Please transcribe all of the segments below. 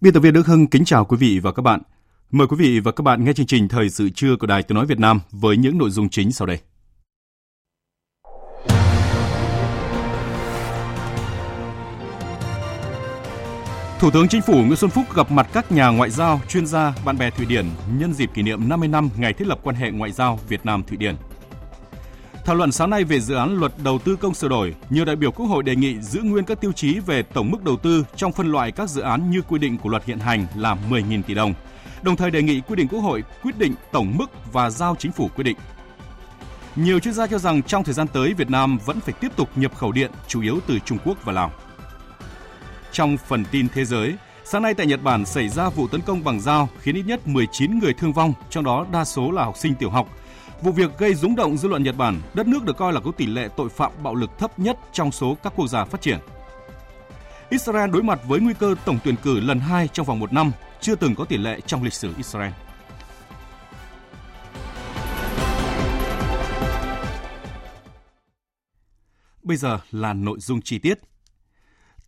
Biên tập viên Đức Hưng kính chào quý vị và các bạn. Mời quý vị và các bạn nghe chương trình Thời sự trưa của Đài Tiếng nói Việt Nam với những nội dung chính sau đây. Thủ tướng Chính phủ Nguyễn Xuân Phúc gặp mặt các nhà ngoại giao, chuyên gia, bạn bè Thụy Điển nhân dịp kỷ niệm 50 năm ngày thiết lập quan hệ ngoại giao Việt Nam Thụy Điển. Thảo luận sáng nay về dự án luật đầu tư công sửa đổi, nhiều đại biểu Quốc hội đề nghị giữ nguyên các tiêu chí về tổng mức đầu tư trong phân loại các dự án như quy định của luật hiện hành là 10.000 tỷ đồng. Đồng thời đề nghị quy định Quốc hội quyết định tổng mức và giao Chính phủ quyết định. Nhiều chuyên gia cho rằng trong thời gian tới Việt Nam vẫn phải tiếp tục nhập khẩu điện chủ yếu từ Trung Quốc và Lào. Trong phần tin thế giới, sáng nay tại Nhật Bản xảy ra vụ tấn công bằng dao khiến ít nhất 19 người thương vong, trong đó đa số là học sinh tiểu học. Vụ việc gây rúng động dư luận Nhật Bản, đất nước được coi là có tỷ lệ tội phạm bạo lực thấp nhất trong số các quốc gia phát triển. Israel đối mặt với nguy cơ tổng tuyển cử lần 2 trong vòng 1 năm, chưa từng có tỷ lệ trong lịch sử Israel. Bây giờ là nội dung chi tiết.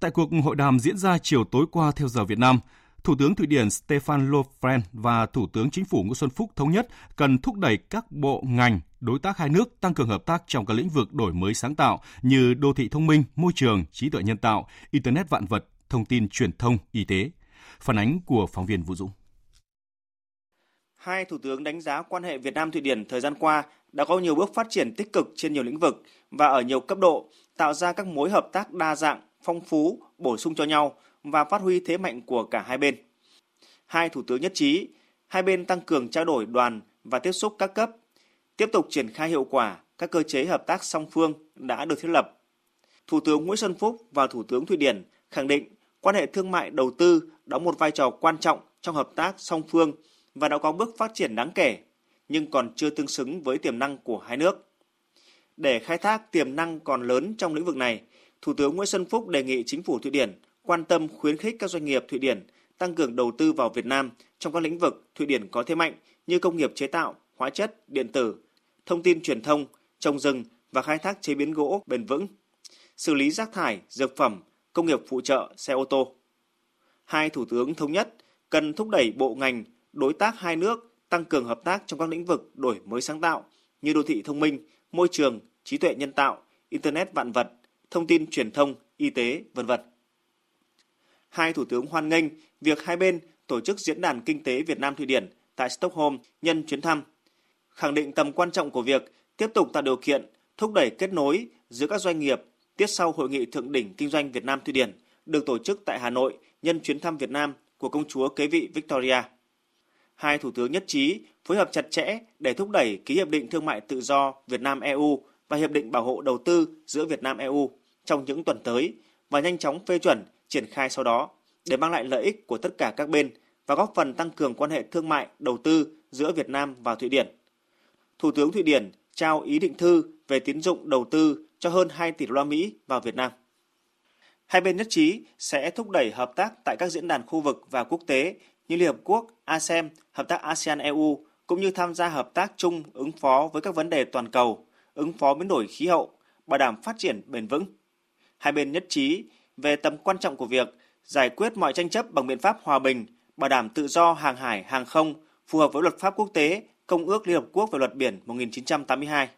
Tại cuộc hội đàm diễn ra chiều tối qua theo giờ Việt Nam, Thủ tướng Thụy Điển Stefan Löfven và Thủ tướng Chính phủ Nguyễn Xuân Phúc thống nhất cần thúc đẩy các bộ ngành, đối tác hai nước tăng cường hợp tác trong các lĩnh vực đổi mới sáng tạo như đô thị thông minh, môi trường, trí tuệ nhân tạo, Internet vạn vật, thông tin truyền thông, y tế. Phản ánh của phóng viên Vũ Dũng. Hai Thủ tướng đánh giá quan hệ Việt Nam-Thụy Điển thời gian qua đã có nhiều bước phát triển tích cực trên nhiều lĩnh vực và ở nhiều cấp độ, tạo ra các mối hợp tác đa dạng, phong phú, bổ sung cho nhau và phát huy thế mạnh của cả hai bên. Hai thủ tướng nhất trí, hai bên tăng cường trao đổi đoàn và tiếp xúc các cấp, tiếp tục triển khai hiệu quả các cơ chế hợp tác song phương đã được thiết lập. Thủ tướng Nguyễn Xuân Phúc và Thủ tướng Thụy Điển khẳng định quan hệ thương mại đầu tư đóng một vai trò quan trọng trong hợp tác song phương và đã có bước phát triển đáng kể, nhưng còn chưa tương xứng với tiềm năng của hai nước. Để khai thác tiềm năng còn lớn trong lĩnh vực này, Thủ tướng Nguyễn Xuân Phúc đề nghị Chính phủ Thụy Điển quan tâm khuyến khích các doanh nghiệp Thụy Điển tăng cường đầu tư vào Việt Nam trong các lĩnh vực Thụy Điển có thế mạnh như công nghiệp chế tạo, hóa chất, điện tử, thông tin truyền thông, trồng rừng và khai thác chế biến gỗ bền vững, xử lý rác thải, dược phẩm, công nghiệp phụ trợ, xe ô tô. Hai thủ tướng thống nhất cần thúc đẩy bộ ngành, đối tác hai nước tăng cường hợp tác trong các lĩnh vực đổi mới sáng tạo như đô thị thông minh, môi trường, trí tuệ nhân tạo, Internet vạn vật, thông tin truyền thông, y tế, v.v. Hai thủ tướng hoan nghênh việc hai bên tổ chức diễn đàn kinh tế Việt Nam Thụy Điển tại Stockholm nhân chuyến thăm, khẳng định tầm quan trọng của việc tiếp tục tạo điều kiện thúc đẩy kết nối giữa các doanh nghiệp tiếp sau hội nghị thượng đỉnh kinh doanh Việt Nam Thụy Điển được tổ chức tại Hà Nội nhân chuyến thăm Việt Nam của công chúa kế vị Victoria. Hai thủ tướng nhất trí phối hợp chặt chẽ để thúc đẩy ký hiệp định thương mại tự do Việt Nam EU và hiệp định bảo hộ đầu tư giữa Việt Nam EU trong những tuần tới và nhanh chóng phê chuẩn triển khai sau đó để mang lại lợi ích của tất cả các bên và góp phần tăng cường quan hệ thương mại, đầu tư giữa Việt Nam và Thụy Điển. Thủ tướng Thụy Điển trao ý định thư về tín dụng đầu tư cho hơn 2 tỷ đô la Mỹ vào Việt Nam. Hai bên nhất trí sẽ thúc đẩy hợp tác tại các diễn đàn khu vực và quốc tế như Liên Hợp Quốc, ASEAN, Hợp tác ASEAN-EU cũng như tham gia hợp tác chung ứng phó với các vấn đề toàn cầu, ứng phó biến đổi khí hậu, bảo đảm phát triển bền vững. Hai bên nhất trí về tầm quan trọng của việc giải quyết mọi tranh chấp bằng biện pháp hòa bình, bảo đảm tự do hàng hải, hàng không phù hợp với luật pháp quốc tế, Công ước Liên Hợp Quốc về luật biển 1982.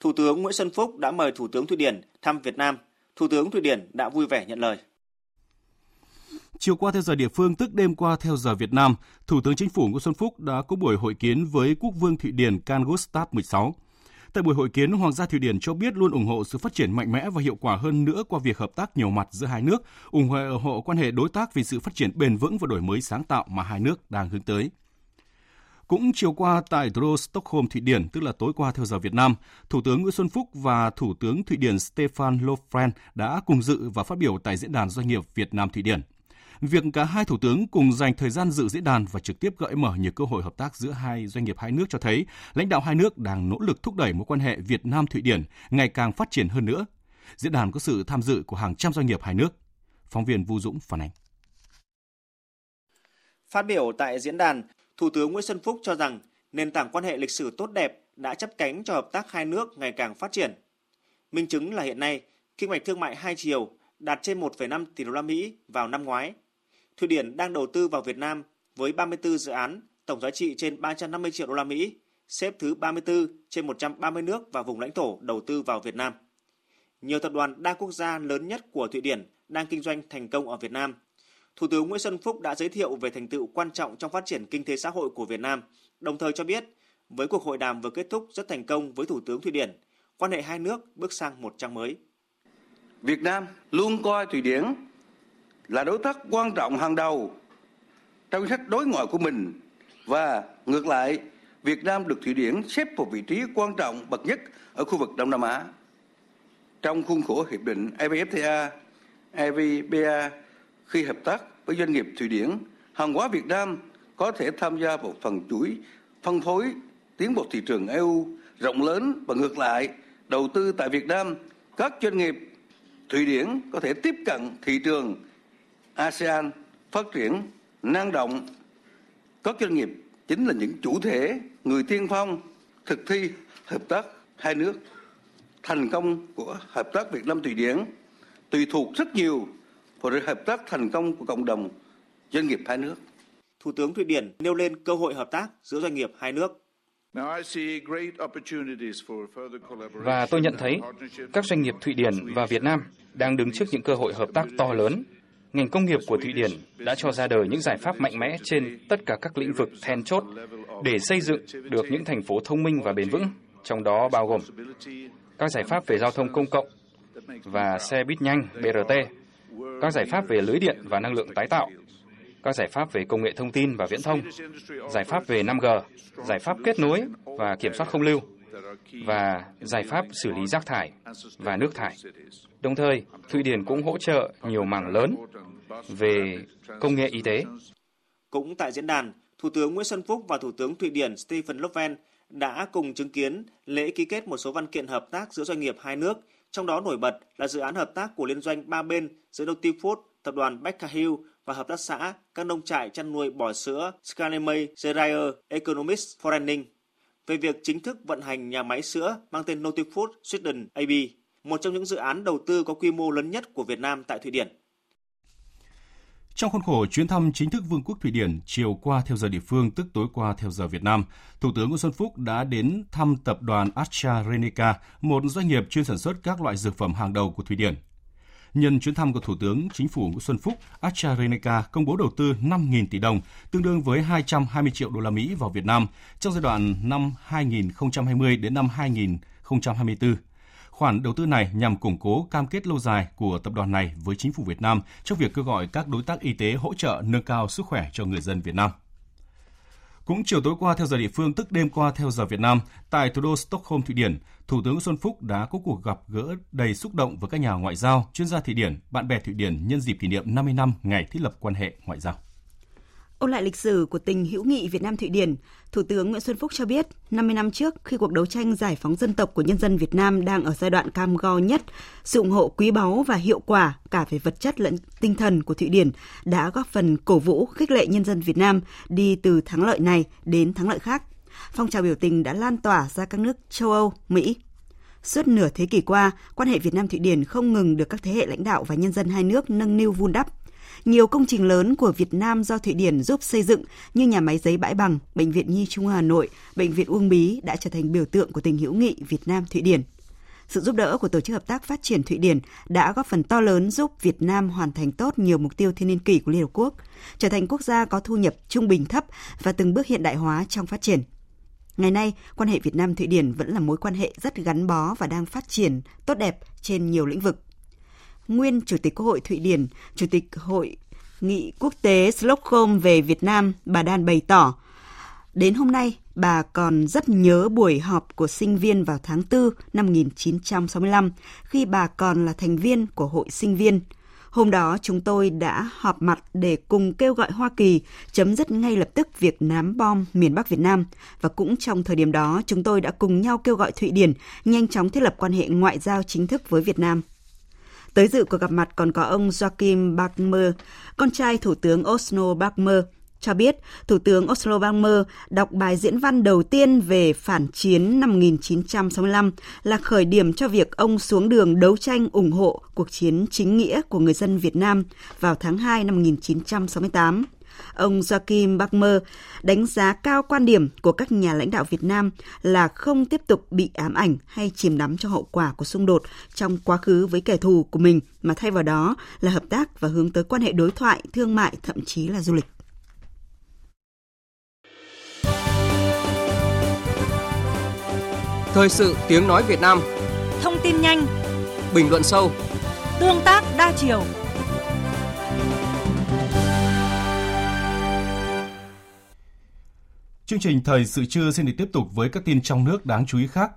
Thủ tướng Nguyễn Xuân Phúc đã mời Thủ tướng Thụy Điển thăm Việt Nam. Thủ tướng Thụy Điển đã vui vẻ nhận lời. Chiều qua theo giờ địa phương, tức đêm qua theo giờ Việt Nam, Thủ tướng Chính phủ Nguyễn Xuân Phúc đã có buổi hội kiến với Quốc vương Thụy Điển Carl Gustaf 16. Tại buổi hội kiến, Hoàng gia Thụy Điển cho biết luôn ủng hộ sự phát triển mạnh mẽ và hiệu quả hơn nữa qua việc hợp tác nhiều mặt giữa hai nước, ủng hộ quan hệ đối tác vì sự phát triển bền vững và đổi mới sáng tạo mà hai nước đang hướng tới. Cũng chiều qua tại thủ đô Stockholm, Thụy Điển, tức là tối qua theo giờ Việt Nam, Thủ tướng Nguyễn Xuân Phúc và Thủ tướng Thụy Điển Stefan Löfven đã cùng dự và phát biểu tại Diễn đàn Doanh nghiệp Việt Nam Thụy Điển. Việc cả hai thủ tướng cùng dành thời gian dự diễn đàn và trực tiếp gợi mở nhiều cơ hội hợp tác giữa hai doanh nghiệp hai nước cho thấy lãnh đạo hai nước đang nỗ lực thúc đẩy mối quan hệ Việt Nam Thụy Điển ngày càng phát triển hơn nữa. Diễn đàn có sự tham dự của hàng trăm doanh nghiệp hai nước. Phóng viên Vũ Dũng phản ánh. Phát biểu tại diễn đàn, Thủ tướng Nguyễn Xuân Phúc cho rằng nền tảng quan hệ lịch sử tốt đẹp đã chắp cánh cho hợp tác hai nước ngày càng phát triển. Minh chứng là hiện nay, kim ngạch thương mại hai chiều đạt trên 1,5 tỷ đô la Mỹ vào năm ngoái. Thụy Điển đang đầu tư vào Việt Nam với 34 dự án, tổng giá trị trên 350 triệu đô la Mỹ, xếp thứ 34 trên 130 nước và vùng lãnh thổ đầu tư vào Việt Nam. Nhiều tập đoàn đa quốc gia lớn nhất của Thụy Điển đang kinh doanh thành công ở Việt Nam. Thủ tướng Nguyễn Xuân Phúc đã giới thiệu về thành tựu quan trọng trong phát triển kinh tế xã hội của Việt Nam, đồng thời cho biết với cuộc hội đàm vừa kết thúc rất thành công với Thủ tướng Thụy Điển, quan hệ hai nước bước sang một trang mới. Việt Nam luôn coi Thụy Điển là đối tác quan trọng hàng đầu trong chính sách đối ngoại của mình và ngược lại, Việt Nam được Thụy Điển xếp vào vị trí quan trọng bậc nhất ở khu vực Đông Nam Á. Trong khuôn khổ hiệp định EVFTA, EVPA, khi hợp tác với doanh nghiệp Thụy Điển, hàng hóa Việt Nam có thể tham gia vào phần chuỗi phân phối tiến bộ thị trường EU rộng lớn và ngược lại, đầu tư tại Việt Nam, các doanh nghiệp Thụy Điển có thể tiếp cận thị trường ASEAN phát triển năng động. Các doanh nghiệp chính là những chủ thể, người tiên phong thực thi hợp tác hai nước. Thành công của hợp tác Việt Nam Thụy Điển tùy thuộc rất nhiều vào sự hợp tác thành công của cộng đồng doanh nghiệp hai nước. Thủ tướng Thụy Điển nêu lên cơ hội hợp tác giữa doanh nghiệp hai nước. Và tôi nhận thấy các doanh nghiệp Thụy Điển và Việt Nam đang đứng trước những cơ hội hợp tác to lớn. Ngành công nghiệp của Thụy Điển đã cho ra đời những giải pháp mạnh mẽ trên tất cả các lĩnh vực then chốt để xây dựng được những thành phố thông minh và bền vững, trong đó bao gồm các giải pháp về giao thông công cộng và xe buýt nhanh BRT, các giải pháp về lưới điện và năng lượng tái tạo, các giải pháp về công nghệ thông tin và viễn thông, giải pháp về 5G, giải pháp kết nối và kiểm soát không lưu, và giải pháp xử lý rác thải và nước thải. Đồng thời, Thụy Điển cũng hỗ trợ nhiều mảng lớn về công nghệ y tế. Cũng tại diễn đàn, Thủ tướng Nguyễn Xuân Phúc và Thủ tướng Thụy Điển Stefan Löfven đã cùng chứng kiến lễ ký kết một số văn kiện hợp tác giữa doanh nghiệp hai nước, trong đó nổi bật là dự án hợp tác của liên doanh ba bên giữa NutriFood, tập đoàn Backa Hill và hợp tác xã các nông trại chăn nuôi bò sữa Skalmey Serajer Economics Forening về việc chính thức vận hành nhà máy sữa mang tên Notifood Sweden AB, một trong những dự án đầu tư có quy mô lớn nhất của Việt Nam tại Thụy Điển. Trong khuôn khổ chuyến thăm chính thức Vương quốc Thụy Điển chiều qua theo giờ địa phương, tức tối qua theo giờ Việt Nam, Thủ tướng Nguyễn Xuân Phúc đã đến thăm tập đoàn AstraZeneca, một doanh nghiệp chuyên sản xuất các loại dược phẩm hàng đầu của Thụy Điển. Nhân chuyến thăm của Thủ tướng Chính phủ Nguyễn Xuân Phúc, AstraZeneca công bố đầu tư 5.000 tỷ đồng, tương đương với 220 triệu đô la Mỹ vào Việt Nam trong giai đoạn năm 2020 đến năm 2024. Khoản đầu tư này nhằm củng cố cam kết lâu dài của tập đoàn này với chính phủ Việt Nam trong việc kêu gọi các đối tác y tế hỗ trợ nâng cao sức khỏe cho người dân Việt Nam. Cũng chiều tối qua theo giờ địa phương, tức đêm qua theo giờ Việt Nam, tại thủ đô Stockholm, Thụy Điển, Thủ tướng Nguyễn Xuân Phúc đã có cuộc gặp gỡ đầy xúc động với các nhà ngoại giao, chuyên gia Thụy Điển, bạn bè Thụy Điển nhân dịp kỷ niệm 50 năm ngày thiết lập quan hệ ngoại giao. Ôn lại lịch sử của tình hữu nghị Việt Nam Thụy Điển, Thủ tướng Nguyễn Xuân Phúc cho biết, 50 năm trước khi cuộc đấu tranh giải phóng dân tộc của nhân dân Việt Nam đang ở giai đoạn cam go nhất, sự ủng hộ quý báu và hiệu quả cả về vật chất lẫn tinh thần của Thụy Điển đã góp phần cổ vũ khích lệ nhân dân Việt Nam đi từ thắng lợi này đến thắng lợi khác. Phong trào biểu tình đã lan tỏa ra các nước châu Âu, Mỹ. Suốt nửa thế kỷ qua, quan hệ Việt Nam Thụy Điển không ngừng được các thế hệ lãnh đạo và nhân dân hai nước nâng niu vun đắp. Nhiều công trình lớn của Việt Nam do Thụy Điển giúp xây dựng như nhà máy giấy Bãi Bằng, Bệnh viện Nhi Trung Hà Nội, Bệnh viện Uông Bí đã trở thành biểu tượng của tình hữu nghị Việt Nam-Thụy Điển. Sự giúp đỡ của Tổ chức Hợp tác Phát triển Thụy Điển đã góp phần to lớn giúp Việt Nam hoàn thành tốt nhiều mục tiêu thiên niên kỷ của Liên Hợp Quốc, trở thành quốc gia có thu nhập trung bình thấp và từng bước hiện đại hóa trong phát triển. Ngày nay, quan hệ Việt Nam-Thụy Điển vẫn là mối quan hệ rất gắn bó và đang phát triển tốt đẹp trên nhiều lĩnh vực. Nguyên Chủ tịch Quốc hội Thụy Điển, Chủ tịch Hội nghị quốc tế Stockholm về Việt Nam, bà Dan bày tỏ, đến hôm nay, bà còn rất nhớ buổi họp của sinh viên vào tháng 4 năm 1965, khi bà còn là thành viên của Hội Sinh viên. Hôm đó, chúng tôi đã họp mặt để cùng kêu gọi Hoa Kỳ chấm dứt ngay lập tức việc ném bom miền Bắc Việt Nam. Và cũng trong thời điểm đó, chúng tôi đã cùng nhau kêu gọi Thụy Điển nhanh chóng thiết lập quan hệ ngoại giao chính thức với Việt Nam. Tới dự cuộc gặp mặt còn có ông Joachim Bacmer, con trai Thủ tướng Oslo Bacmer, cho biết Thủ tướng Oslo Bacmer đọc bài diễn văn đầu tiên về phản chiến năm 1965 là khởi điểm cho việc ông xuống đường đấu tranh ủng hộ cuộc chiến chính nghĩa của người dân Việt Nam vào tháng 2 năm 1968. Ông Joachim Bakmer đánh giá cao quan điểm của các nhà lãnh đạo Việt Nam là không tiếp tục bị ám ảnh hay chìm đắm trong hậu quả của xung đột trong quá khứ với kẻ thù của mình, mà thay vào đó là hợp tác và hướng tới quan hệ đối thoại, thương mại, thậm chí là du lịch. Thời sự tiếng nói Việt Nam. Thông tin nhanh, bình luận sâu, tương tác đa chiều. Chương trình Thời sự trưa xin được tiếp tục với các tin trong nước đáng chú ý khác.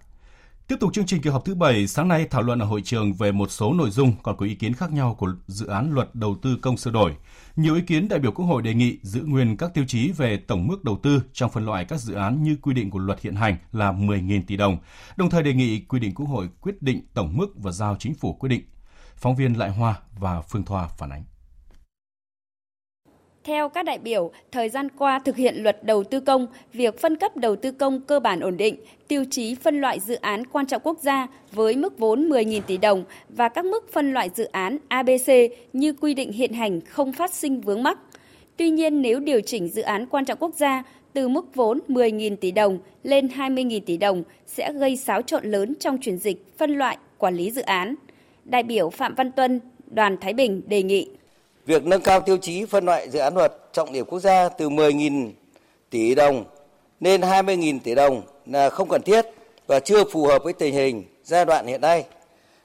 Tiếp tục chương trình kỳ họp thứ 7, sáng nay thảo luận ở hội trường về một số nội dung còn có ý kiến khác nhau của dự án luật đầu tư công sửa đổi. Nhiều ý kiến đại biểu Quốc hội đề nghị giữ nguyên các tiêu chí về tổng mức đầu tư trong phân loại các dự án như quy định của luật hiện hành là 10.000 tỷ đồng, đồng thời đề nghị quy định Quốc hội quyết định tổng mức và giao Chính phủ quyết định. Phóng viên Lại Hoa và Phương Thoa phản ánh. Theo các đại biểu, thời gian qua thực hiện luật đầu tư công, việc phân cấp đầu tư công cơ bản ổn định, tiêu chí phân loại dự án quan trọng quốc gia với mức vốn 10.000 tỷ đồng và các mức phân loại dự án ABC như quy định hiện hành không phát sinh vướng mắc. Tuy nhiên, nếu điều chỉnh dự án quan trọng quốc gia từ mức vốn 10.000 tỷ đồng lên 20.000 tỷ đồng sẽ gây xáo trộn lớn trong chuyển dịch, phân loại, quản lý dự án. Đại biểu Phạm Văn Tuân, Đoàn Thái Bình đề nghị việc nâng cao tiêu chí phân loại dự án luật trọng điểm quốc gia từ 10.000 tỷ đồng lên 20.000 tỷ đồng là không cần thiết và chưa phù hợp với tình hình giai đoạn hiện nay.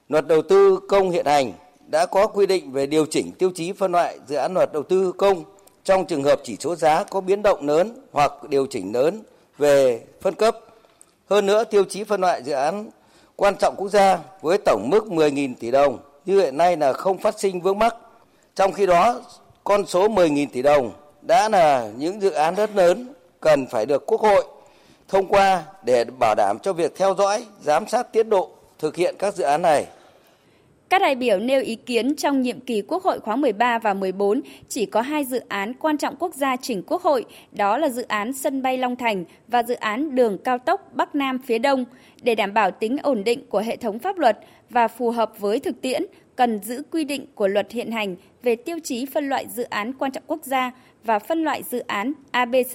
Luật đầu tư công hiện hành đã có quy định về điều chỉnh tiêu chí phân loại dự án luật đầu tư công trong trường hợp chỉ số giá có biến động lớn hoặc điều chỉnh lớn về phân cấp. Hơn nữa, tiêu chí phân loại dự án quan trọng quốc gia với tổng mức 10.000 tỷ đồng như hiện nay là không phát sinh vướng mắc. Trong khi đó, con số 10.000 tỷ đồng đã là những dự án rất lớn cần phải được Quốc hội thông qua để bảo đảm cho việc theo dõi, giám sát tiến độ thực hiện các dự án này. Các đại biểu nêu ý kiến trong nhiệm kỳ Quốc hội khóa 13 và 14 chỉ có 2 dự án quan trọng quốc gia trình Quốc hội, đó là dự án sân bay Long Thành và dự án đường cao tốc Bắc Nam phía Đông. Để đảm bảo tính ổn định của hệ thống pháp luật và phù hợp với thực tiễn, cần giữ quy định của luật hiện hành về tiêu chí phân loại dự án quan trọng quốc gia và phân loại dự án ABC.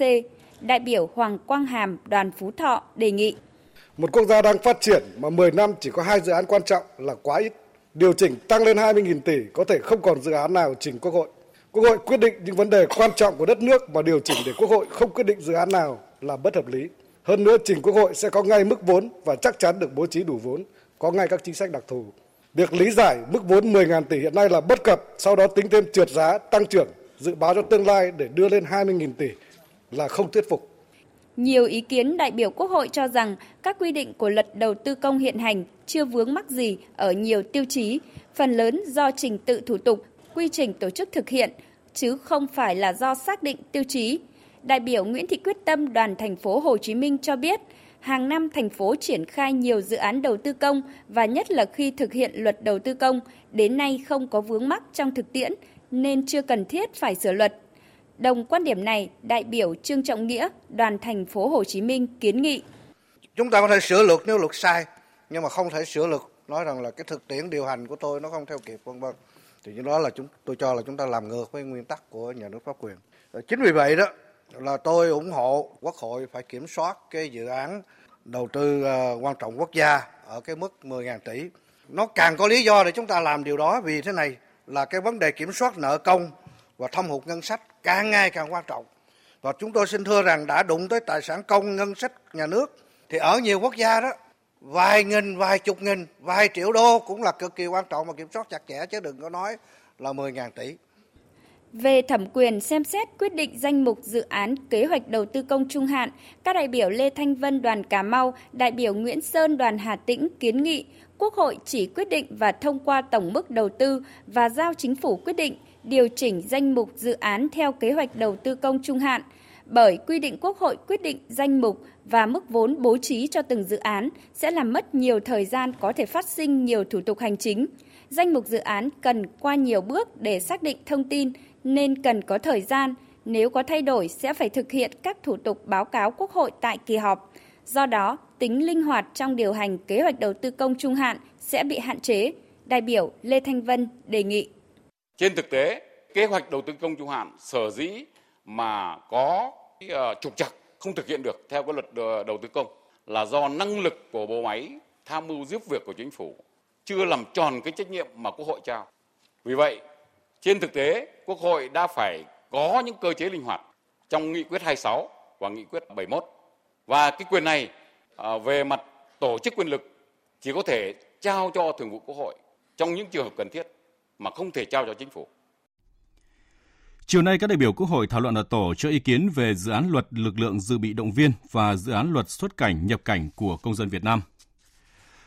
Đại biểu Hoàng Quang Hàm, Đoàn Phú Thọ đề nghị. Một quốc gia đang phát triển mà 10 năm chỉ có 2 dự án quan trọng là quá ít. Điều chỉnh tăng lên 20.000 tỷ có thể không còn dự án nào trình Quốc hội. Quốc hội quyết định những vấn đề quan trọng của đất nước mà điều chỉnh để Quốc hội không quyết định dự án nào là bất hợp lý. Hơn nữa, trình Quốc hội sẽ có ngay mức vốn và chắc chắn được bố trí đủ vốn, có ngay các chính sách đặc thù. Việc lý giải mức vốn 10.000 tỷ hiện nay là bất cập, sau đó tính thêm trượt giá, tăng trưởng, dự báo cho tương lai để đưa lên 20.000 tỷ là không thuyết phục. Nhiều ý kiến đại biểu Quốc hội cho rằng các quy định của luật đầu tư công hiện hành chưa vướng mắc gì ở nhiều tiêu chí, phần lớn do trình tự thủ tục, quy trình tổ chức thực hiện, chứ không phải là do xác định tiêu chí. Đại biểu Nguyễn Thị Quyết Tâm, Đoàn Thành phố Hồ Chí Minh cho biết, hàng năm thành phố triển khai nhiều dự án đầu tư công và nhất là khi thực hiện luật đầu tư công, đến nay không có vướng mắc trong thực tiễn nên chưa cần thiết phải sửa luật. Đồng quan điểm này, đại biểu Trương Trọng Nghĩa, Đoàn Thành phố Hồ Chí Minh kiến nghị. Chúng ta có thể sửa luật nếu luật sai, nhưng mà không thể sửa luật nói rằng là cái thực tiễn điều hành của tôi nó không theo kịp vân vân. Thì như đó là tôi cho là chúng ta làm ngược với nguyên tắc của nhà nước pháp quyền. Chính vì vậy đó là tôi ủng hộ Quốc hội phải kiểm soát cái dự án đầu tư quan trọng quốc gia ở cái mức 10.000 tỷ. Nó càng có lý do để chúng ta làm điều đó vì thế này là cái vấn đề kiểm soát nợ công và thâm hụt ngân sách càng ngày càng quan trọng. Và chúng tôi xin thưa rằng đã đụng tới tài sản công ngân sách nhà nước thì ở nhiều quốc gia đó vài nghìn, vài chục nghìn, vài triệu đô cũng là cực kỳ quan trọng mà kiểm soát chặt chẽ, chứ đừng có nói là 10.000 tỷ. Về thẩm quyền xem xét quyết định danh mục dự án kế hoạch đầu tư công trung hạn, các đại biểu Lê Thanh Vân đoàn Cà Mau, đại biểu Nguyễn Sơn đoàn Hà Tĩnh kiến nghị Quốc hội chỉ quyết định và thông qua tổng mức đầu tư và giao chính phủ quyết định điều chỉnh danh mục dự án theo kế hoạch đầu tư công trung hạn. Bởi quy định Quốc hội quyết định danh mục và mức vốn bố trí cho từng dự án sẽ làm mất nhiều thời gian, có thể phát sinh nhiều thủ tục hành chính. Danh mục dự án cần qua nhiều bước để xác định thông tin nên cần có thời gian, nếu có thay đổi sẽ phải thực hiện các thủ tục báo cáo Quốc hội tại kỳ họp. Do đó, tính linh hoạt trong điều hành kế hoạch đầu tư công trung hạn sẽ bị hạn chế, đại biểu Lê Thanh Vân đề nghị. Trên thực tế, kế hoạch đầu tư công trung hạn sở dĩ mà có trục trặc không thực hiện được theo cái luật đầu tư công là do năng lực của bộ máy tham mưu giúp việc của chính phủ chưa làm tròn cái trách nhiệm mà Quốc hội trao. Vì vậy, trên thực tế, Quốc hội đã phải có những cơ chế linh hoạt trong nghị quyết 26 và nghị quyết 71. Và cái quyền này về mặt tổ chức quyền lực chỉ có thể trao cho Thường vụ Quốc hội trong những trường hợp cần thiết mà không thể trao cho chính phủ. Chiều nay, các đại biểu Quốc hội thảo luận ở tổ cho ý kiến về dự án luật lực lượng dự bị động viên và dự án luật xuất cảnh nhập cảnh của công dân Việt Nam.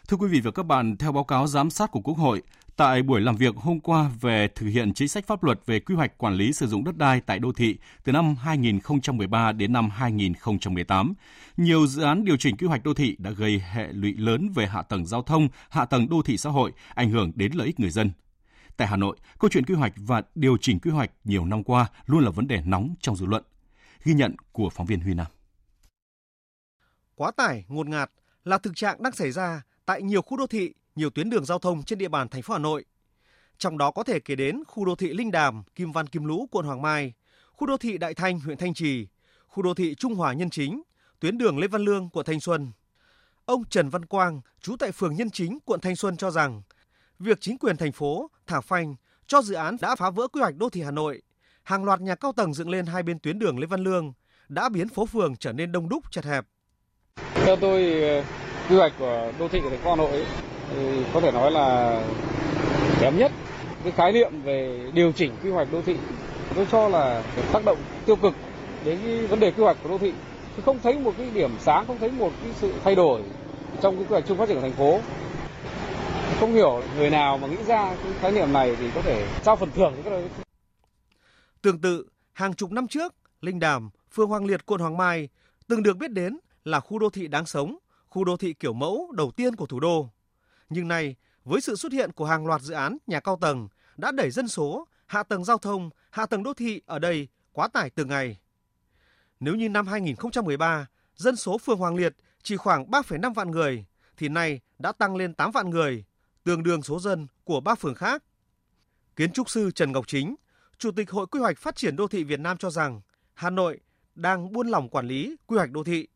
Thưa quý vị và các bạn, theo báo cáo giám sát của Quốc hội, tại buổi làm việc hôm qua về thực hiện chính sách pháp luật về quy hoạch quản lý sử dụng đất đai tại đô thị từ năm 2013 đến năm 2018, nhiều dự án điều chỉnh quy hoạch đô thị đã gây hệ lụy lớn về hạ tầng giao thông, hạ tầng đô thị xã hội, ảnh hưởng đến lợi ích người dân. Tại Hà Nội, câu chuyện quy hoạch và điều chỉnh quy hoạch nhiều năm qua luôn là vấn đề nóng trong dư luận. Ghi nhận của phóng viên Huy Nam. Quá tải, ngột ngạt là thực trạng đang xảy ra tại nhiều khu đô thị, nhiều tuyến đường giao thông trên địa bàn thành phố Hà Nội. Trong đó có thể kể đến khu đô thị Linh Đàm, Kim Văn Kim Lũ, quận Hoàng Mai, khu đô thị Đại Thanh, huyện Thanh Trì, khu đô thị Trung Hòa Nhân Chính, tuyến đường Lê Văn Lương, quận Thanh Xuân. Ông Trần Văn Quang, trú tại phường Nhân Chính, quận Thanh Xuân cho rằng việc chính quyền thành phố thả phanh cho dự án đã phá vỡ quy hoạch đô thị Hà Nội. Hàng loạt nhà cao tầng dựng lên hai bên tuyến đường Lê Văn Lương đã biến phố phường trở nên đông đúc, chật hẹp. Theo tôi, quy hoạch của đô thị của thành phố Hà Nội có thể nói là kém nhất. Cái khái niệm về điều chỉnh quy hoạch đô thị tôi cho là tác động tiêu cực đến cái vấn đề quy hoạch của đô thị. Tôi không thấy một cái điểm sáng, không thấy một cái sự thay đổi trong cái quy hoạch chung phát triển của thành phố. Không hiểu người nào mà nghĩ ra cái khái niệm này thì có thể trao phần thưởng cho các đồng. Tương tự, hàng chục năm trước, Linh Đàm, phường Hoàng Liệt, quận Hoàng Mai từng được biết đến là khu đô thị đáng sống, khu đô thị kiểu mẫu đầu tiên của thủ đô. Nhưng nay, với sự xuất hiện của hàng loạt dự án nhà cao tầng đã đẩy dân số, hạ tầng giao thông, hạ tầng đô thị ở đây quá tải từng ngày. Nếu như năm 2013, dân số phường Hoàng Liệt chỉ khoảng 3,5 vạn người, thì nay đã tăng lên 8 vạn người, tương đương số dân của 3 phường khác. Kiến trúc sư Trần Ngọc Chính, Chủ tịch Hội Quy hoạch Phát triển Đô thị Việt Nam cho rằng Hà Nội đang buông lỏng quản lý quy hoạch đô thị.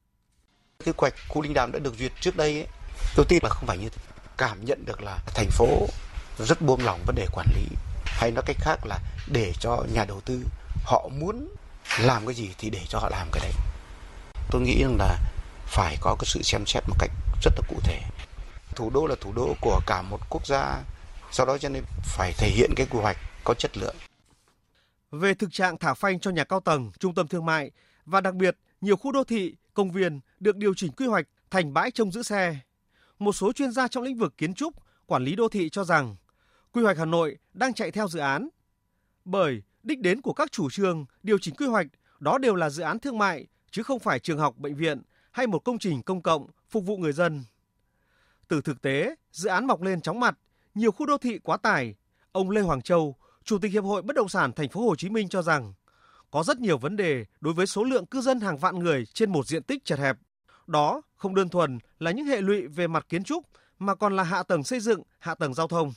Quy hoạch khu Linh Đàm đã được duyệt trước đây ấy, tôi tin là không phải như thế. Cảm nhận được là thành phố rất buông lỏng vấn đề quản lý, hay nói cách khác là để cho nhà đầu tư họ muốn làm cái gì thì để cho họ làm cái đấy. Tôi nghĩ rằng là phải có cái sự xem xét một cách rất là cụ thể. Thủ đô là thủ đô của cả một quốc gia, do đó cho nên phải thể hiện cái quy hoạch có chất lượng. Về thực trạng thả phanh cho nhà cao tầng, trung tâm thương mại và đặc biệt nhiều khu đô thị, công viên được điều chỉnh quy hoạch thành bãi trông giữ xe. Một số chuyên gia trong lĩnh vực kiến trúc, quản lý đô thị cho rằng quy hoạch Hà Nội đang chạy theo dự án. Bởi đích đến của các chủ trương điều chỉnh quy hoạch đó đều là dự án thương mại chứ không phải trường học, bệnh viện hay một công trình công cộng phục vụ người dân. Từ thực tế, dự án mọc lên chóng mặt, nhiều khu đô thị quá tải. Ông Lê Hoàng Châu, Chủ tịch Hiệp hội Bất động sản Thành phố Hồ Chí Minh cho rằng có rất nhiều vấn đề đối với số lượng cư dân hàng vạn người trên một diện tích chật hẹp. Đó không đơn thuần là những hệ lụy về mặt kiến trúc mà còn là hạ tầng xây dựng, hạ tầng giao thông.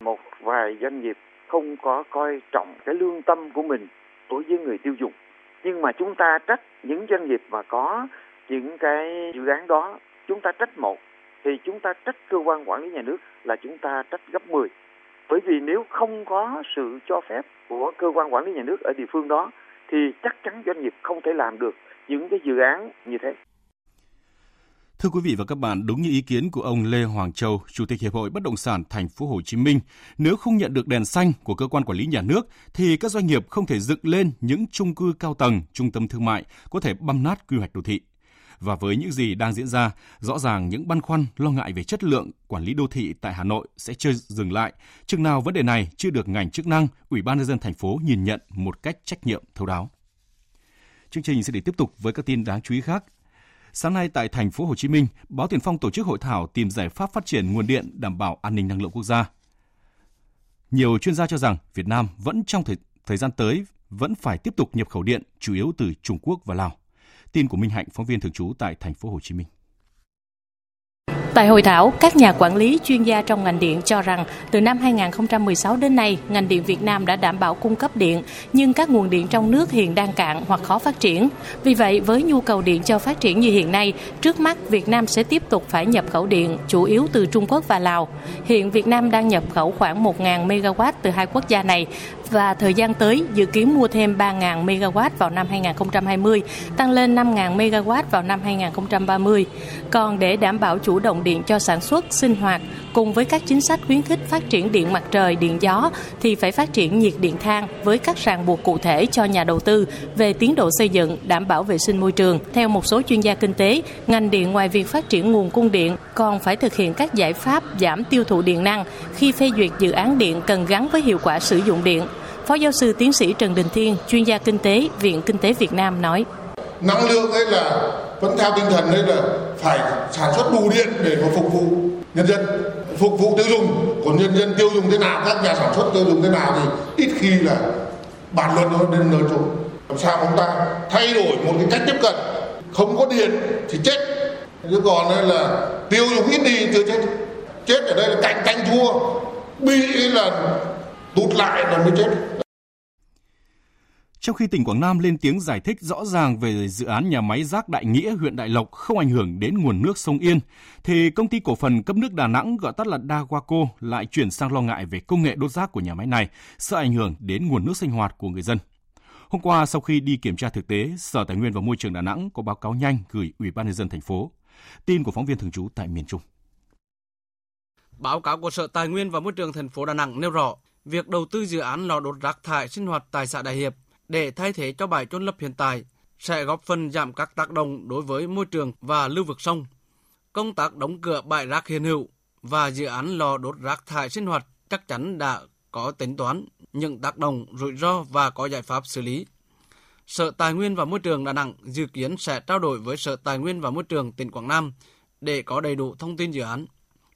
Một vài doanh nghiệp không có coi trọng cái lương tâm của mình đối với người tiêu dùng. Nhưng mà chúng ta trách những doanh nghiệp mà có những cái dự án đó, chúng ta trách một. Thì chúng ta trách cơ quan quản lý nhà nước là chúng ta trách gấp 10. Bởi vì nếu không có sự cho phép của cơ quan quản lý nhà nước ở địa phương đó thì chắc chắn doanh nghiệp không thể làm được những cái dự án như thế. Thưa quý vị và các bạn, đúng như ý kiến của ông Lê Hoàng Châu, Chủ tịch Hiệp hội Bất động sản Thành phố Hồ Chí Minh, nếu không nhận được đèn xanh của cơ quan quản lý nhà nước thì các doanh nghiệp không thể dựng lên những chung cư cao tầng, trung tâm thương mại có thể băm nát quy hoạch đô thị. Và với những gì đang diễn ra, rõ ràng những băn khoăn, lo ngại về chất lượng quản lý đô thị tại Hà Nội sẽ chưa dừng lại, chừng nào vấn đề này chưa được ngành chức năng, Ủy ban nhân dân thành phố nhìn nhận một cách trách nhiệm thấu đáo. Chương trình sẽ để tiếp tục với các tin đáng chú ý khác. Sáng nay tại thành phố Hồ Chí Minh, báo Tiền Phong tổ chức hội thảo tìm giải pháp phát triển nguồn điện đảm bảo an ninh năng lượng quốc gia. Nhiều chuyên gia cho rằng Việt Nam vẫn trong thời gian tới vẫn phải tiếp tục nhập khẩu điện chủ yếu từ Trung Quốc và Lào. Tin của Minh Hạnh, phóng viên thường trú tại thành phố Hồ Chí Minh. Tại hội thảo, các nhà quản lý, chuyên gia trong ngành điện cho rằng từ năm 2016 đến nay, ngành điện Việt Nam đã đảm bảo cung cấp điện, nhưng các nguồn điện trong nước hiện đang cạn hoặc khó phát triển. Vì vậy, với nhu cầu điện cho phát triển như hiện nay, trước mắt Việt Nam sẽ tiếp tục phải nhập khẩu điện, chủ yếu từ Trung Quốc và Lào. Hiện Việt Nam đang nhập khẩu khoảng 1.000 MW từ hai quốc gia này và thời gian tới dự kiến mua thêm 3.000 MW vào năm 2020, tăng lên 5.000 MW vào năm 2030. Còn để đảm bảo chủ động điện cho sản xuất, sinh hoạt, cùng với các chính sách khuyến khích phát triển điện mặt trời, điện gió thì phải phát triển nhiệt điện than với các ràng buộc cụ thể cho nhà đầu tư về tiến độ xây dựng, đảm bảo vệ sinh môi trường. Theo một số chuyên gia kinh tế, ngành điện ngoài việc phát triển nguồn cung điện còn phải thực hiện các giải pháp giảm tiêu thụ điện năng, khi phê duyệt dự án điện cần gắn với hiệu quả sử dụng điện. Phó giáo sư tiến sĩ Trần Đình Thiên, chuyên gia kinh tế, Viện Kinh tế Việt Nam nói. Năng lượng đây là vẫn theo tinh thần đây là phải sản xuất đủ điện để mà phục vụ nhân dân, phục vụ tiêu dùng. Còn nhân dân tiêu dùng thế nào, các nhà sản xuất tiêu dùng thế nào thì ít khi là bàn luận nó đến nơi chỗ. Làm sao chúng ta thay đổi một cái cách tiếp cận, không có điện thì chết, chứ còn đây là tiêu dùng ít đi chưa chết. Chết ở đây là cạnh thua, bị là tụt lại là mới chết. Trong khi tỉnh Quảng Nam lên tiếng giải thích rõ ràng về dự án nhà máy rác Đại Nghĩa, huyện Đại Lộc không ảnh hưởng đến nguồn nước sông Yên, thì công ty cổ phần cấp nước Đà Nẵng, gọi tắt là Dawaco, lại chuyển sang lo ngại về công nghệ đốt rác của nhà máy này, sợ ảnh hưởng đến nguồn nước sinh hoạt của người dân. Hôm qua, sau khi đi kiểm tra thực tế, Sở Tài nguyên và Môi trường Đà Nẵng có báo cáo nhanh gửi Ủy ban nhân dân thành phố. Tin của phóng viên thường trú tại miền Trung. Báo cáo của Sở Tài nguyên và Môi trường thành phố Đà Nẵng nêu rõ, việc đầu tư dự án lò đốt rác thải sinh hoạt tại xã Đại Hiệp để thay thế cho bãi chôn lấp hiện tại sẽ góp phần giảm các tác động đối với môi trường và lưu vực sông. Công tác đóng cửa bãi rác hiện hữu và dự án lò đốt rác thải sinh hoạt chắc chắn đã có tính toán những tác động rủi ro và có giải pháp xử lý. Sở Tài nguyên và Môi trường Đà Nẵng dự kiến sẽ trao đổi với Sở Tài nguyên và Môi trường tỉnh Quảng Nam để có đầy đủ thông tin dự án.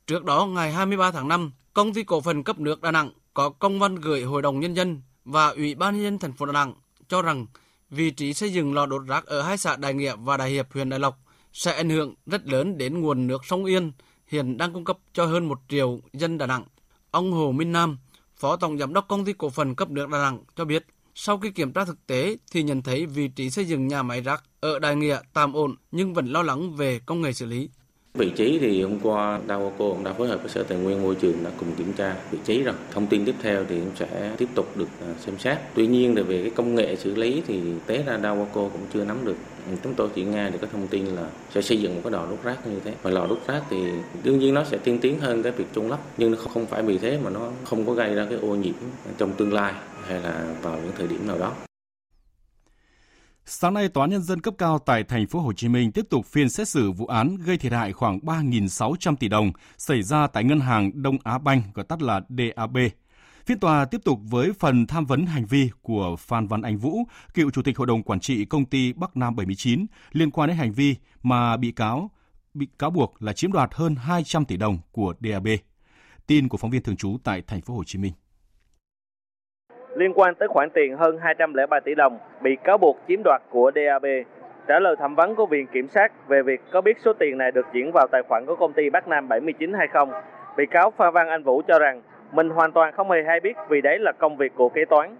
Trước đó, ngày 23 tháng 5, Công ty cổ phần cấp nước Đà Nẵng có công văn gửi Hội đồng Nhân dân và Ủy ban nhân dân thành phố Đà Nẵng cho rằng vị trí xây dựng lò đốt rác ở hai xã Đại Nghĩa và Đại Hiệp, huyện Đại Lộc sẽ ảnh hưởng rất lớn đến nguồn nước sông Yên hiện đang cung cấp cho hơn 1 triệu dân Đà Nẵng. Ông Hồ Minh Nam, Phó Tổng Giám đốc Công ty Cổ phần Cấp nước Đà Nẵng cho biết, sau khi kiểm tra thực tế thì nhận thấy vị trí xây dựng nhà máy rác ở Đại Nghĩa tạm ổn nhưng vẫn lo lắng về công nghệ xử lý. Vị trí thì hôm qua Dawaco cũng đã phối hợp với Sở Tài nguyên Môi trường đã cùng kiểm tra vị trí rồi. Thông tin tiếp theo thì cũng sẽ tiếp tục được xem xét. Tuy nhiên thì về cái công nghệ xử lý thì tế ra Dawaco cũng chưa nắm được. Chúng tôi chỉ nghe được cái thông tin là sẽ xây dựng một cái lò đốt rác như thế. Và lò đốt rác thì đương nhiên nó sẽ tiên tiến hơn cái việc chôn lấp, nhưng nó không phải vì thế mà nó không có gây ra cái ô nhiễm trong tương lai hay là vào những thời điểm nào đó. Sáng nay, Tòa án Nhân dân cấp cao tại thành phố Hồ Chí Minh tiếp tục phiên xét xử vụ án gây thiệt hại khoảng 3.600 tỷ đồng xảy ra tại Ngân hàng Đông Á Banh, gọi tắt là DAB. Phiên tòa tiếp tục với phần tham vấn hành vi của Phan Văn Anh Vũ, cựu Chủ tịch Hội đồng Quản trị Công ty Bắc Nam 79, liên quan đến hành vi mà bị cáo buộc là chiếm đoạt hơn 200 tỷ đồng của DAB. Tin của phóng viên thường trú tại thành phố Hồ Chí Minh. Liên quan tới khoản tiền hơn 203 tỷ đồng bị cáo buộc chiếm đoạt của DAB, trả lời thẩm vấn của Viện Kiểm sát về việc có biết số tiền này được chuyển vào tài khoản của công ty Bắc Nam 79 hay không, bị cáo Phan Văn Anh Vũ cho rằng mình hoàn toàn không hề hay biết vì đấy là công việc của kế toán.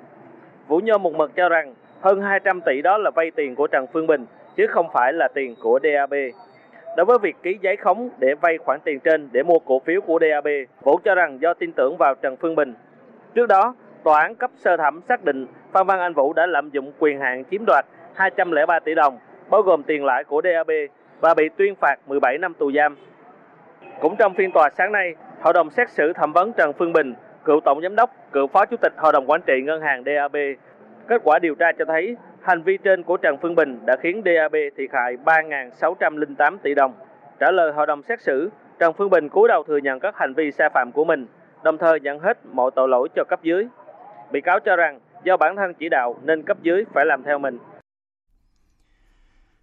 Vũ Nhôm một mực cho rằng hơn 200 tỷ đó là vay tiền của Trần Phương Bình, chứ không phải là tiền của DAB. Đối với việc ký giấy khống để vay khoản tiền trên để mua cổ phiếu của DAB, Vũ cho rằng do tin tưởng vào Trần Phương Bình. Trước đó, Tòa án cấp sơ thẩm xác định Phan Văn Anh Vũ đã lạm dụng quyền hạn chiếm đoạt 203 tỷ đồng, bao gồm tiền lãi của DAB và bị tuyên phạt 17 năm tù giam. Cũng trong phiên tòa sáng nay, Hội đồng xét xử thẩm vấn Trần Phương Bình, cựu tổng giám đốc, cựu phó chủ tịch Hội đồng quản trị ngân hàng DAB. Kết quả điều tra cho thấy hành vi trên của Trần Phương Bình đã khiến DAB thiệt hại 3.608 tỷ đồng. Trả lời Hội đồng xét xử, Trần Phương Bình cúi đầu thừa nhận các hành vi sai phạm của mình, đồng thời nhận hết mọi tội lỗi cho cấp dưới. Bị cáo cho rằng do bản thân chỉ đạo nên cấp dưới phải làm theo mình.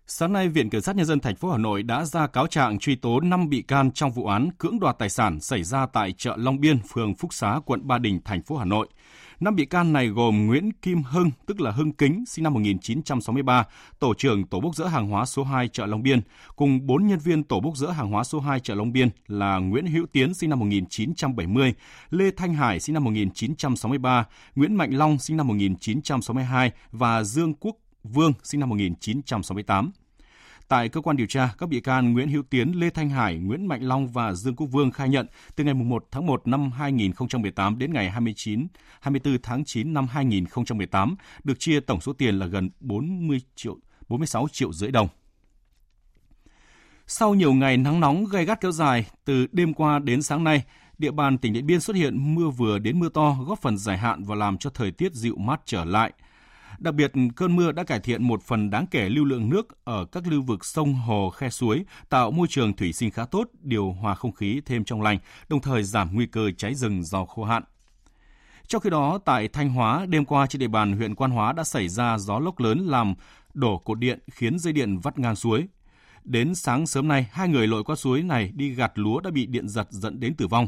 Sáng nay, Viện Kiểm sát Nhân dân thành phố Hà Nội đã ra cáo trạng truy tố 5 bị can trong vụ án cưỡng đoạt tài sản xảy ra tại chợ Long Biên, phường Phúc Xá, quận Ba Đình, thành phố Hà Nội. 5 bị can này gồm Nguyễn Kim Hưng, tức là Hưng Kính, sinh năm 1963, tổ trưởng tổ bốc dỡ hàng hóa số 2 chợ Long Biên, cùng 4 nhân viên tổ bốc dỡ hàng hóa số 2 chợ Long Biên là Nguyễn Hữu Tiến, sinh năm 1970, Lê Thanh Hải, sinh năm 1963, Nguyễn Mạnh Long, sinh năm 1962 và Dương Quốc Vương, sinh năm 1968. Tại cơ quan điều tra, các bị can Nguyễn Hữu Tiến, Lê Thanh Hải, Nguyễn Mạnh Long và Dương Quốc Vương khai nhận từ ngày 1 tháng 1 năm 2018 đến ngày 24 tháng 9 năm 2018 được chia tổng số tiền là gần 46,5 triệu đồng. Sau nhiều ngày nắng nóng gay gắt kéo dài từ đêm qua đến sáng nay, địa bàn tỉnh Điện Biên xuất hiện mưa vừa đến mưa to, góp phần giải hạn và làm cho thời tiết dịu mát trở lại. Đặc biệt, cơn mưa đã cải thiện một phần đáng kể lưu lượng nước ở các lưu vực sông, hồ, khe suối, tạo môi trường thủy sinh khá tốt, điều hòa không khí thêm trong lành, đồng thời giảm nguy cơ cháy rừng do khô hạn. Trong khi đó, tại Thanh Hóa, đêm qua trên địa bàn huyện Quan Hóa đã xảy ra gió lốc lớn làm đổ cột điện khiến dây điện vắt ngang suối. Đến sáng sớm nay, 2 người lội qua suối này đi gặt lúa đã bị điện giật dẫn đến tử vong.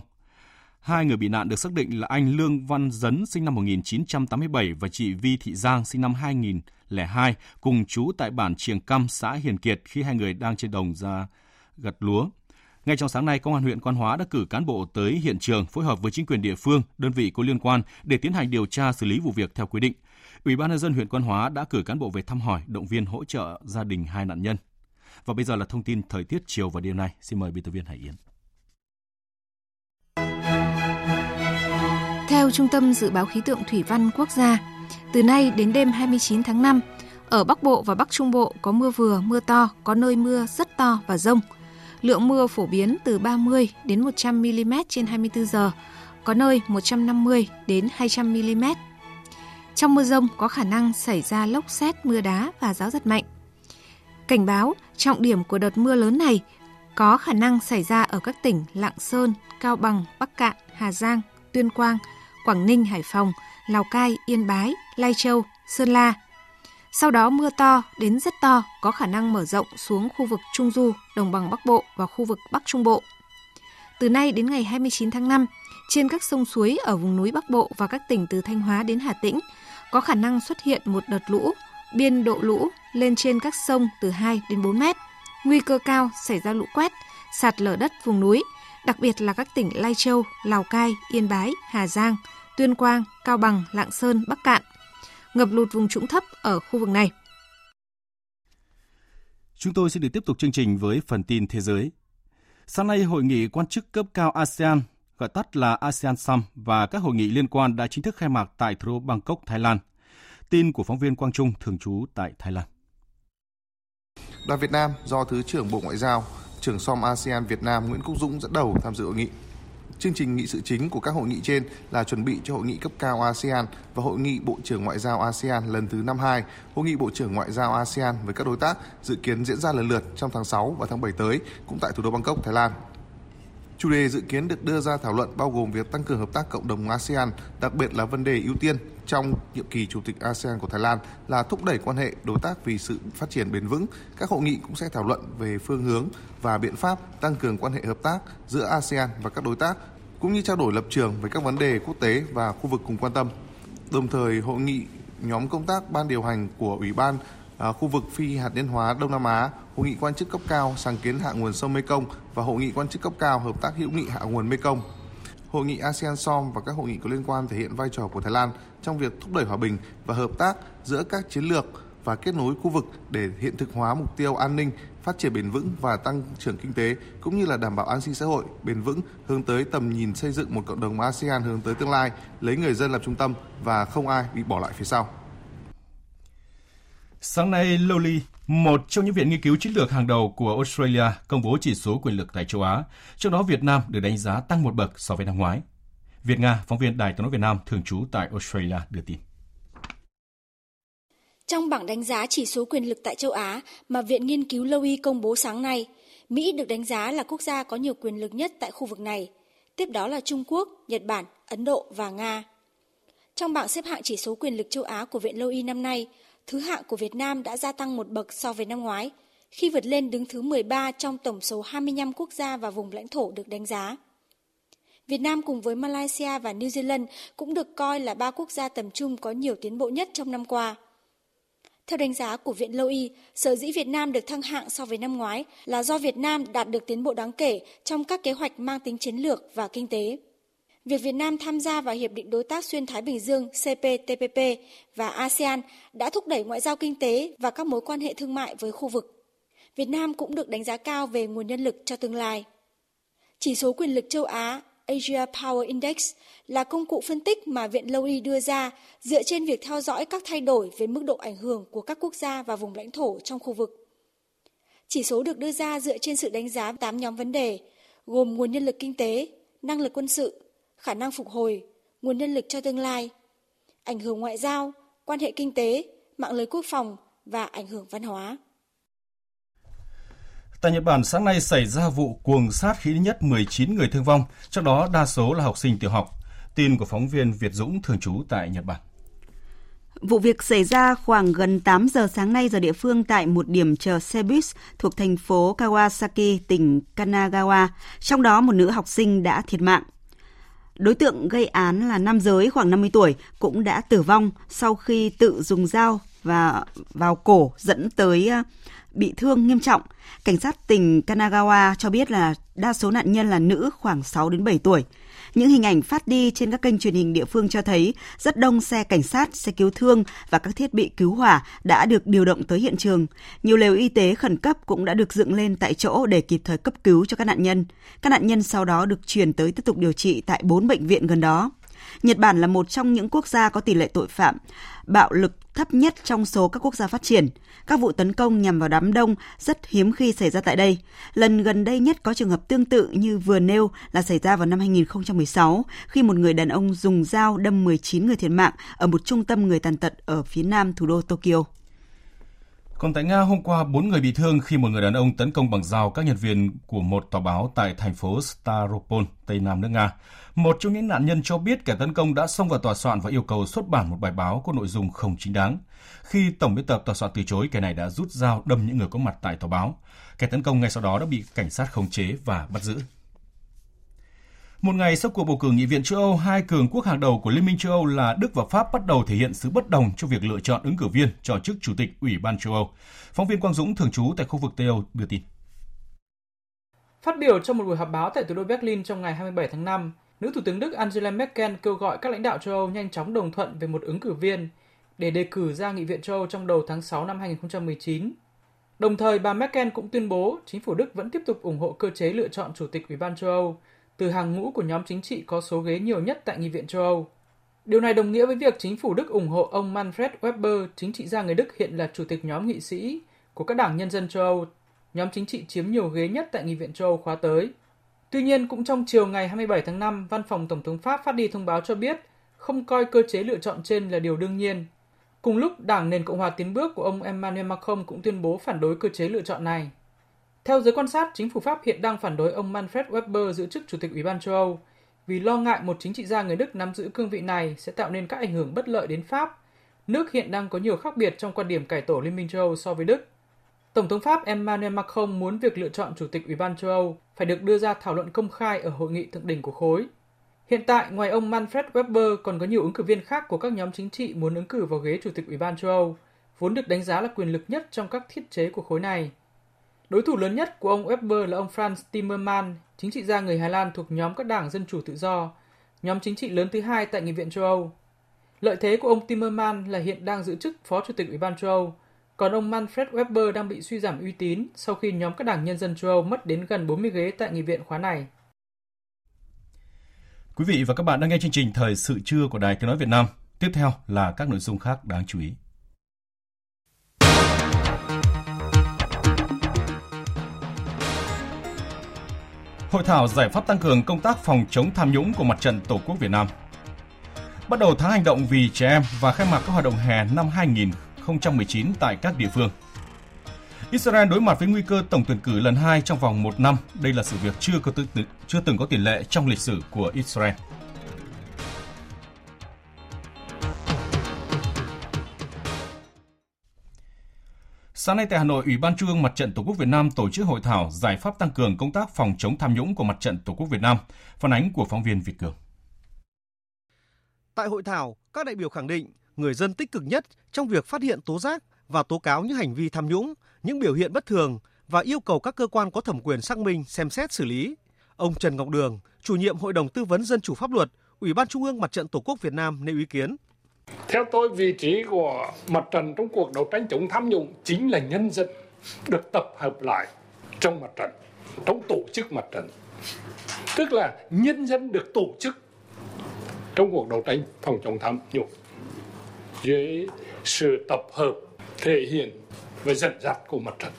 2 người bị nạn được xác định là anh Lương Văn Dấn, sinh năm 1987 và chị Vi Thị Giang, sinh năm 2002, cùng trú tại bản Triềng Căm, xã Hiền Kiệt khi 2 người đang trên đồng ra gặt lúa. Ngay trong sáng nay, Công an huyện Quan Hóa đã cử cán bộ tới hiện trường phối hợp với chính quyền địa phương, đơn vị có liên quan để tiến hành điều tra xử lý vụ việc theo quy định. Ủy ban nhân dân huyện Quan Hóa đã cử cán bộ về thăm hỏi, động viên hỗ trợ gia đình 2 nạn nhân. Và bây giờ là thông tin thời tiết chiều và đêm nay. Xin mời biên tập viên Hải Yến. Theo Trung tâm Dự báo Khí tượng Thủy văn Quốc gia, từ nay đến đêm 29 tháng 5, ở Bắc Bộ và Bắc Trung Bộ có mưa vừa, mưa to, có nơi mưa rất to và dông. Lượng mưa phổ biến từ 30 đến 100 mm trên 24 giờ, có nơi 150 đến 200 mm. Trong mưa dông có khả năng xảy ra lốc sét, mưa đá và gió giật mạnh. Cảnh báo trọng điểm của đợt mưa lớn này có khả năng xảy ra ở các tỉnh Lạng Sơn, Cao Bằng, Bắc Kạn, Hà Giang, Tuyên Quang, Quảng Ninh, Hải Phòng, Lào Cai, Yên Bái, Lai Châu, Sơn La. Sau đó mưa to đến rất to có khả năng mở rộng xuống khu vực Trung Du, Đồng bằng Bắc Bộ và khu vực Bắc Trung Bộ. Từ nay đến ngày 29 tháng 5, trên các sông suối ở vùng núi Bắc Bộ và các tỉnh từ Thanh Hóa đến Hà Tĩnh có khả năng xuất hiện một đợt lũ, biên độ lũ lên trên các sông từ 2 đến 4 mét. Nguy cơ cao xảy ra lũ quét, sạt lở đất vùng núi, đặc biệt là các tỉnh Lai Châu, Lào Cai, Yên Bái, Hà Giang, Tuyên Quang, Cao Bằng, Lạng Sơn, Bắc Kạn, ngập lụt vùng trũng thấp ở khu vực này. Chúng tôi sẽ được tiếp tục chương trình với phần tin thế giới. Sáng nay, hội nghị quan chức cấp cao ASEAN, gọi tắt là ASEAN Sum và các hội nghị liên quan đã chính thức khai mạc tại thủ đô Bangkok, Thái Lan. Tin của phóng viên Quang Trung thường trú tại Thái Lan. Đoàn Việt Nam do Thứ trưởng Bộ Ngoại giao, trưởng SOM ASEAN Việt Nam Nguyễn Quốc Dũng dẫn đầu tham dự hội nghị. Chương trình nghị sự chính của các hội nghị trên là chuẩn bị cho hội nghị cấp cao ASEAN và hội nghị Bộ trưởng Ngoại giao ASEAN lần thứ 52, hội nghị Bộ trưởng Ngoại giao ASEAN với các đối tác dự kiến diễn ra lần lượt trong tháng 6 và tháng 7 tới, cũng tại thủ đô Bangkok, Thái Lan. Chủ đề dự kiến được đưa ra thảo luận bao gồm việc tăng cường hợp tác cộng đồng ASEAN, đặc biệt là vấn đề ưu tiên trong nhiệm kỳ Chủ tịch ASEAN của Thái Lan là thúc đẩy quan hệ đối tác vì sự phát triển bền vững. Các hội nghị cũng sẽ thảo luận về phương hướng và biện pháp tăng cường quan hệ hợp tác giữa ASEAN và các đối tác, cũng như trao đổi lập trường về các vấn đề quốc tế và khu vực cùng quan tâm. Đồng thời, hội nghị nhóm công tác ban điều hành của Ủy ban khu vực phi hạt nhân hóa Đông Nam Á, hội nghị quan chức cấp cao sáng kiến hạ nguồn sông Mekong và hội nghị quan chức cấp cao hợp tác hữu nghị hạ nguồn Mekong. Hội nghị ASEAN SOM và các hội nghị có liên quan thể hiện vai trò của Thái Lan trong việc thúc đẩy hòa bình và hợp tác giữa các chiến lược và kết nối khu vực để hiện thực hóa mục tiêu an ninh phát triển bền vững và tăng trưởng kinh tế, cũng như là đảm bảo an sinh xã hội bền vững, hướng tới tầm nhìn xây dựng một cộng đồng ASEAN hướng tới tương lai, lấy người dân làm trung tâm và không ai bị bỏ lại phía sau. Sáng nay, Lowy, một trong những viện nghiên cứu chiến lược hàng đầu của Australia, công bố chỉ số quyền lực tại châu Á, trong đó Việt Nam được đánh giá tăng một bậc so với năm ngoái. Việt Nga, phóng viên Đài Tiếng nói Việt Nam thường trú tại Australia đưa tin. Trong bảng đánh giá chỉ số quyền lực tại châu Á mà Viện Nghiên cứu Lowy công bố sáng nay, Mỹ được đánh giá là quốc gia có nhiều quyền lực nhất tại khu vực này, tiếp đó là Trung Quốc, Nhật Bản, Ấn Độ và Nga. Trong bảng xếp hạng chỉ số quyền lực châu Á của Viện Lowy năm nay, thứ hạng của Việt Nam đã gia tăng một bậc so với năm ngoái, khi vượt lên đứng thứ 13 trong tổng số 25 quốc gia và vùng lãnh thổ được đánh giá. Việt Nam cùng với Malaysia và New Zealand cũng được coi là ba quốc gia tầm trung có nhiều tiến bộ nhất trong năm qua. Theo đánh giá của Viện Lowy, sở dĩ Việt Nam được thăng hạng so với năm ngoái là do Việt Nam đạt được tiến bộ đáng kể trong các kế hoạch mang tính chiến lược và kinh tế. Việc Việt Nam tham gia vào Hiệp định Đối tác Xuyên Thái Bình Dương CPTPP và ASEAN đã thúc đẩy ngoại giao kinh tế và các mối quan hệ thương mại với khu vực. Việt Nam cũng được đánh giá cao về nguồn nhân lực cho tương lai. Chỉ số quyền lực châu Á Asia Power Index là công cụ phân tích mà Viện Lowy đưa ra dựa trên việc theo dõi các thay đổi về mức độ ảnh hưởng của các quốc gia và vùng lãnh thổ trong khu vực. Chỉ số được đưa ra dựa trên sự đánh giá 8 nhóm vấn đề, gồm nguồn nhân lực kinh tế, năng lực quân sự, khả năng phục hồi, nguồn nhân lực cho tương lai, ảnh hưởng ngoại giao, quan hệ kinh tế, mạng lưới quốc phòng và ảnh hưởng văn hóa. Tại Nhật Bản, sáng nay xảy ra vụ cuồng sát khiến ít nhất 19 người thương vong, trong đó đa số là học sinh tiểu học. Tin của phóng viên Việt Dũng thường trú tại Nhật Bản. Vụ việc xảy ra khoảng gần 8 giờ sáng nay giờ địa phương tại một điểm chờ xe buýt thuộc thành phố Kawasaki, tỉnh Kanagawa, trong đó một nữ học sinh đã thiệt mạng. Đối tượng gây án là nam giới khoảng 50 tuổi cũng đã tử vong sau khi tự dùng dao và vào cổ dẫn tới bị thương nghiêm trọng. Cảnh sát tỉnh Kanagawa cho biết là đa số nạn nhân là nữ khoảng 6 đến 7 tuổi. Những hình ảnh phát đi trên các kênh truyền hình địa phương cho thấy rất đông xe cảnh sát, xe cứu thương và các thiết bị cứu hỏa đã được điều động tới hiện trường. Nhiều lều y tế khẩn cấp cũng đã được dựng lên tại chỗ để kịp thời cấp cứu cho các nạn nhân. Các nạn nhân sau đó được chuyển tới tiếp tục điều trị tại 4 bệnh viện gần đó. Nhật Bản là một trong những quốc gia có tỷ lệ tội phạm bạo lực thấp nhất trong số các quốc gia phát triển. Các vụ tấn công nhằm vào đám đông rất hiếm khi xảy ra tại đây. Lần gần đây nhất có trường hợp tương tự như vừa nêu là xảy ra vào năm 2016 khi một người đàn ông dùng dao đâm 19 người thiệt mạng ở một trung tâm người tàn tật ở phía nam thủ đô Tokyo. Còn tại Nga, hôm qua 4 người bị thương khi một người đàn ông tấn công bằng dao các nhân viên của một tòa báo tại thành phố Staropol, tây nam nước Nga. Một trong những nạn nhân cho biết kẻ tấn công đã xông vào tòa soạn và yêu cầu xuất bản một bài báo có nội dung không chính đáng. Khi tổng biên tập tòa soạn từ chối, kẻ này đã rút dao đâm những người có mặt tại tòa báo. Kẻ tấn công ngay sau đó đã bị cảnh sát khống chế và bắt giữ. Một ngày sau cuộc bầu cử Nghị viện châu Âu, hai cường quốc hàng đầu của Liên minh châu Âu là Đức và Pháp bắt đầu thể hiện sự bất đồng trong việc lựa chọn ứng cử viên cho chức Chủ tịch Ủy ban châu Âu. Phóng viên Quang Dũng thường trú tại khu vực Tây Âu đưa tin. Phát biểu trong một buổi họp báo tại thủ đô Berlin trong ngày 27 tháng 5, nữ thủ tướng Đức Angela Merkel kêu gọi các lãnh đạo châu Âu nhanh chóng đồng thuận về một ứng cử viên để đề cử ra Nghị viện châu Âu trong đầu tháng 6 năm 2019. Đồng thời, bà Merkel cũng tuyên bố chính phủ Đức vẫn tiếp tục ủng hộ cơ chế lựa chọn Chủ tịch Ủy ban châu Âu từ hàng ngũ của nhóm chính trị có số ghế nhiều nhất tại Nghị viện châu Âu. Điều này đồng nghĩa với việc chính phủ Đức ủng hộ ông Manfred Weber, chính trị gia người Đức hiện là chủ tịch nhóm nghị sĩ của các đảng nhân dân châu Âu, nhóm chính trị chiếm nhiều ghế nhất tại Nghị viện châu Âu khóa tới. Tuy nhiên, cũng trong chiều ngày 27 tháng 5, Văn phòng Tổng thống Pháp phát đi thông báo cho biết không coi cơ chế lựa chọn trên là điều đương nhiên. Cùng lúc, Đảng Nền Cộng hòa Tiến bước của ông Emmanuel Macron cũng tuyên bố phản đối cơ chế lựa chọn này. Theo giới quan sát, chính phủ Pháp hiện đang phản đối ông Manfred Weber giữ chức Chủ tịch Ủy ban châu Âu vì lo ngại một chính trị gia người Đức nắm giữ cương vị này sẽ tạo nên các ảnh hưởng bất lợi đến Pháp, nước hiện đang có nhiều khác biệt trong quan điểm cải tổ Liên minh châu Âu so với Đức. Tổng thống Pháp Emmanuel Macron muốn việc lựa chọn Chủ tịch Ủy ban châu Âu phải được đưa ra thảo luận công khai ở hội nghị thượng đỉnh của khối. Hiện tại, ngoài ông Manfred Weber còn có nhiều ứng cử viên khác của các nhóm chính trị muốn ứng cử vào ghế Chủ tịch Ủy ban châu Âu, vốn được đánh giá là quyền lực nhất trong các thiết chế của khối này. Đối thủ lớn nhất của ông Weber là ông Frans Timmerman, chính trị gia người Hà Lan thuộc nhóm các đảng Dân chủ tự do, nhóm chính trị lớn thứ hai tại Nghị viện châu Âu. Lợi thế của ông Timmerman là hiện đang giữ chức Phó Chủ tịch Ủy ban châu Âu, còn ông Manfred Weber đang bị suy giảm uy tín sau khi nhóm các đảng nhân dân châu Âu mất đến gần 40 ghế tại nghị viện khóa này. Quý vị và các bạn đang nghe chương trình Thời sự trưa của Đài Tiếng nói Việt Nam. Tiếp theo là các nội dung khác đáng chú ý. Hội thảo giải pháp tăng cường công tác phòng chống tham nhũng của Mặt trận Tổ quốc Việt Nam. Bắt đầu tháng hành động vì trẻ em và khai mạc các hoạt động hè năm 2019 tại các địa phương. Israel đối mặt với nguy cơ tổng tuyển cử lần 2 trong vòng 1 năm. Đây là sự việc chưa từng có tiền lệ trong lịch sử của Israel. Sáng nay tại Hà Nội, Ủy ban Trung ương Mặt trận Tổ quốc Việt Nam tổ chức hội thảo giải pháp tăng cường công tác phòng chống tham nhũng của Mặt trận Tổ quốc Việt Nam. Phản ánh của phóng viên Việt Cường. Tại hội thảo, các đại biểu khẳng định người dân tích cực nhất trong việc phát hiện, tố giác và tố cáo những hành vi tham nhũng, những biểu hiện bất thường và yêu cầu các cơ quan có thẩm quyền xác minh, xem xét, xử lý. Ông Trần Ngọc Đường, chủ nhiệm Hội đồng Tư vấn Dân chủ Pháp luật, Ủy ban Trung ương Mặt trận Tổ quốc Việt Nam nêu ý kiến. Theo tôi, vị trí của mặt trận trong cuộc đấu tranh chống tham nhũng chính là nhân dân được tập hợp lại trong mặt trận, trong tổ chức mặt trận. Tức là nhân dân được tổ chức trong cuộc đấu tranh phòng chống tham nhũng dưới sự tập hợp, thể hiện và dẫn dắt của mặt trận.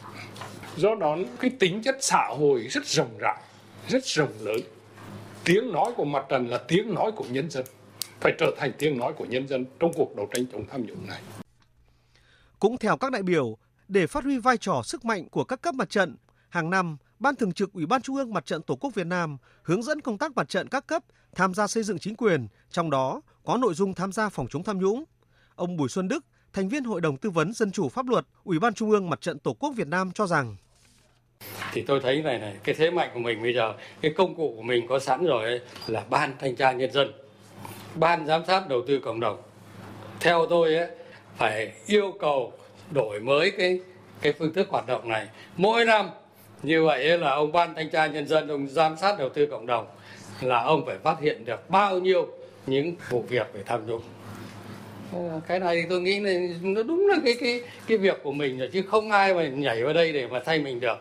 Do đó, cái tính chất xã hội rất rộng rãi, rất rộng lớn. Tiếng nói của mặt trận là tiếng nói của nhân dân, phải trở thành tiếng nói của nhân dân trong cuộc đấu tranh chống tham nhũng này. Cũng theo các đại biểu, để phát huy vai trò sức mạnh của các cấp mặt trận, hàng năm, Ban Thường trực Ủy ban Trung ương Mặt trận Tổ quốc Việt Nam hướng dẫn công tác mặt trận các cấp tham gia xây dựng chính quyền, trong đó có nội dung tham gia phòng chống tham nhũng. Ông Bùi Xuân Đức, thành viên Hội đồng Tư vấn Dân chủ Pháp luật, Ủy ban Trung ương Mặt trận Tổ quốc Việt Nam cho rằng thì tôi thấy này, cái thế mạnh của mình bây giờ, cái công cụ của mình có sẵn rồi ấy, là Ban Thanh tra Nhân dân, Ban Giám sát Đầu tư Cộng đồng. Theo tôi ấy, phải yêu cầu đổi mới cái phương thức hoạt động này mỗi năm. Như vậy ấy là ông Ban Thanh tra Nhân dân, ông Giám sát Đầu tư Cộng đồng là ông phải phát hiện được bao nhiêu những vụ việc về tham nhũng. Cái này tôi nghĩ là nó đúng là cái việc của mình rồi, chứ không ai mà nhảy vào đây để mà thay mình được.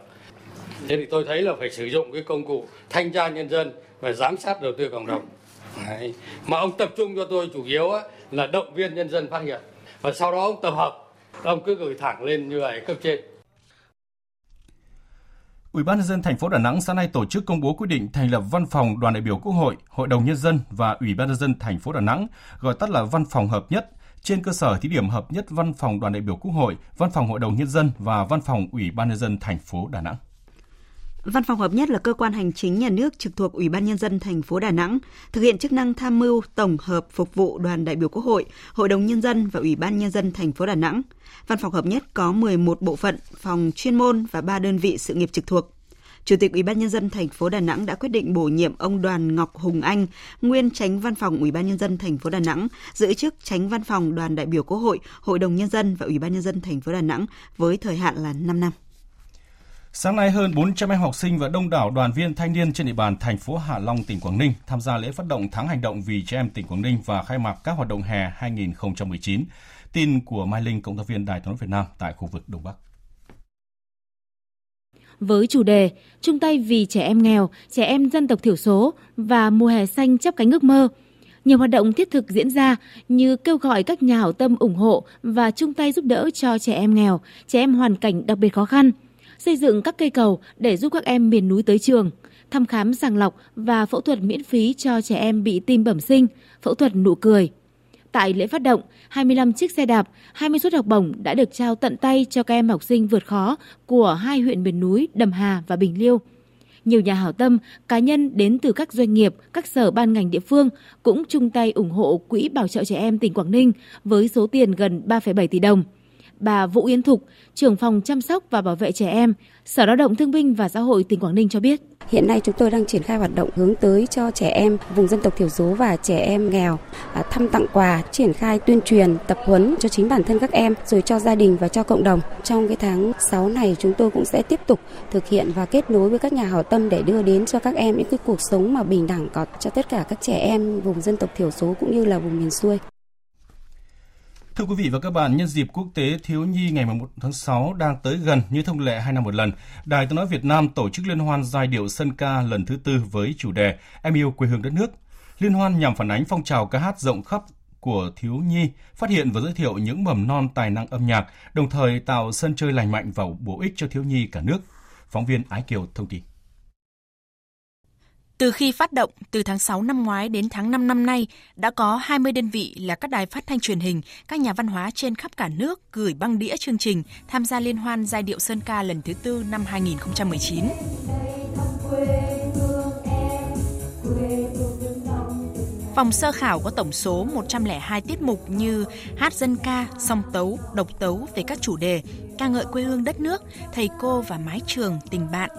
Thế thì tôi thấy là phải sử dụng cái công cụ Thanh tra Nhân dân và Giám sát Đầu tư Cộng đồng. Đấy. Mà ông tập trung cho tôi chủ yếu là động viên nhân dân phát hiện, và sau đó ông tập hợp, ông cứ gửi thẳng lên như vậy cấp trên. Ủy ban nhân dân thành phố Đà Nẵng sáng nay tổ chức công bố quyết định thành lập Văn phòng Đoàn đại biểu Quốc hội, Hội đồng nhân dân và Ủy ban nhân dân thành phố Đà Nẵng, gọi tắt là Văn phòng hợp nhất, trên cơ sở thí điểm hợp nhất Văn phòng Đoàn đại biểu Quốc hội, Văn phòng Hội đồng nhân dân và Văn phòng Ủy ban nhân dân thành phố Đà Nẵng. Văn phòng hợp nhất là cơ quan hành chính nhà nước trực thuộc Ủy ban nhân dân thành phố Đà Nẵng, thực hiện chức năng tham mưu tổng hợp phục vụ Đoàn đại biểu Quốc hội, Hội đồng nhân dân và Ủy ban nhân dân thành phố Đà Nẵng. Văn phòng hợp nhất có 11 bộ phận, phòng chuyên môn và 3 đơn vị sự nghiệp trực thuộc. Chủ tịch Ủy ban nhân dân thành phố Đà Nẵng đã quyết định bổ nhiệm ông Đoàn Ngọc Hùng Anh, nguyên Chánh Văn phòng Ủy ban nhân dân thành phố Đà Nẵng, giữ chức Chánh Văn phòng Đoàn đại biểu Quốc hội, Hội đồng nhân dân và Ủy ban nhân dân thành phố Đà Nẵng với thời hạn là 5 năm. Sáng nay, hơn 400 em học sinh và đông đảo đoàn viên thanh niên trên địa bàn thành phố Hạ Long, tỉnh Quảng Ninh tham gia lễ phát động tháng hành động vì trẻ em tỉnh Quảng Ninh và khai mạc các hoạt động hè 2019. Tin của Mai Linh, cộng tác viên Đài Tiếng nói Việt Nam tại khu vực Đông Bắc. Với chủ đề chung tay vì trẻ em nghèo, trẻ em dân tộc thiểu số và mùa hè xanh chắp cánh ước mơ, nhiều hoạt động thiết thực diễn ra như kêu gọi các nhà hảo tâm ủng hộ và chung tay giúp đỡ cho trẻ em nghèo, trẻ em hoàn cảnh đặc biệt khó khăn, xây dựng các cây cầu để giúp các em miền núi tới trường, thăm khám sàng lọc và phẫu thuật miễn phí cho trẻ em bị tim bẩm sinh, phẫu thuật nụ cười. Tại lễ phát động, 25 chiếc xe đạp, 20 suất học bổng đã được trao tận tay cho các em học sinh vượt khó của 2 huyện miền núi Đầm Hà và Bình Liêu. Nhiều nhà hảo tâm, cá nhân đến từ các doanh nghiệp, các sở ban ngành địa phương cũng chung tay ủng hộ Quỹ Bảo trợ Trẻ Em tỉnh Quảng Ninh với số tiền gần 3,7 tỷ đồng. Bà Vũ Yến Thục, trưởng phòng chăm sóc và bảo vệ trẻ em, Sở Lao động Thương binh và Xã hội tỉnh Quảng Ninh cho biết. Hiện nay chúng tôi đang triển khai hoạt động hướng tới cho trẻ em vùng dân tộc thiểu số và trẻ em nghèo, thăm tặng quà, triển khai tuyên truyền, tập huấn cho chính bản thân các em, rồi cho gia đình và cho cộng đồng. Trong cái tháng 6 này chúng tôi cũng sẽ tiếp tục thực hiện và kết nối với các nhà hảo tâm để đưa đến cho các em những cái cuộc sống mà bình đẳng có cho tất cả các trẻ em vùng dân tộc thiểu số cũng như là vùng miền xuôi. Thưa quý vị và các bạn, nhân dịp Quốc tế Thiếu nhi ngày 11 tháng 6 đang tới gần, như thông lệ 2 năm một lần, Đài Tiếng nói Việt Nam tổ chức liên hoan giai điệu sân ca lần thứ 4 với chủ đề Em yêu quê hương đất nước. Liên hoan nhằm phản ánh phong trào ca hát rộng khắp của thiếu nhi, phát hiện và giới thiệu những mầm non tài năng âm nhạc, đồng thời tạo sân chơi lành mạnh và bổ ích cho thiếu nhi cả nước. Phóng viên Ái Kiều thông tin. Từ khi phát động, từ tháng 6 năm ngoái đến tháng 5 năm nay, đã có 20 đơn vị là các đài phát thanh truyền hình, các nhà văn hóa trên khắp cả nước gửi băng đĩa chương trình tham gia liên hoan giai điệu Sơn Ca lần thứ 4 năm 2019. Vòng sơ khảo có tổng số 102 tiết mục như hát dân ca, song tấu, độc tấu về các chủ đề ca ngợi quê hương đất nước, thầy cô và mái trường, tình bạn.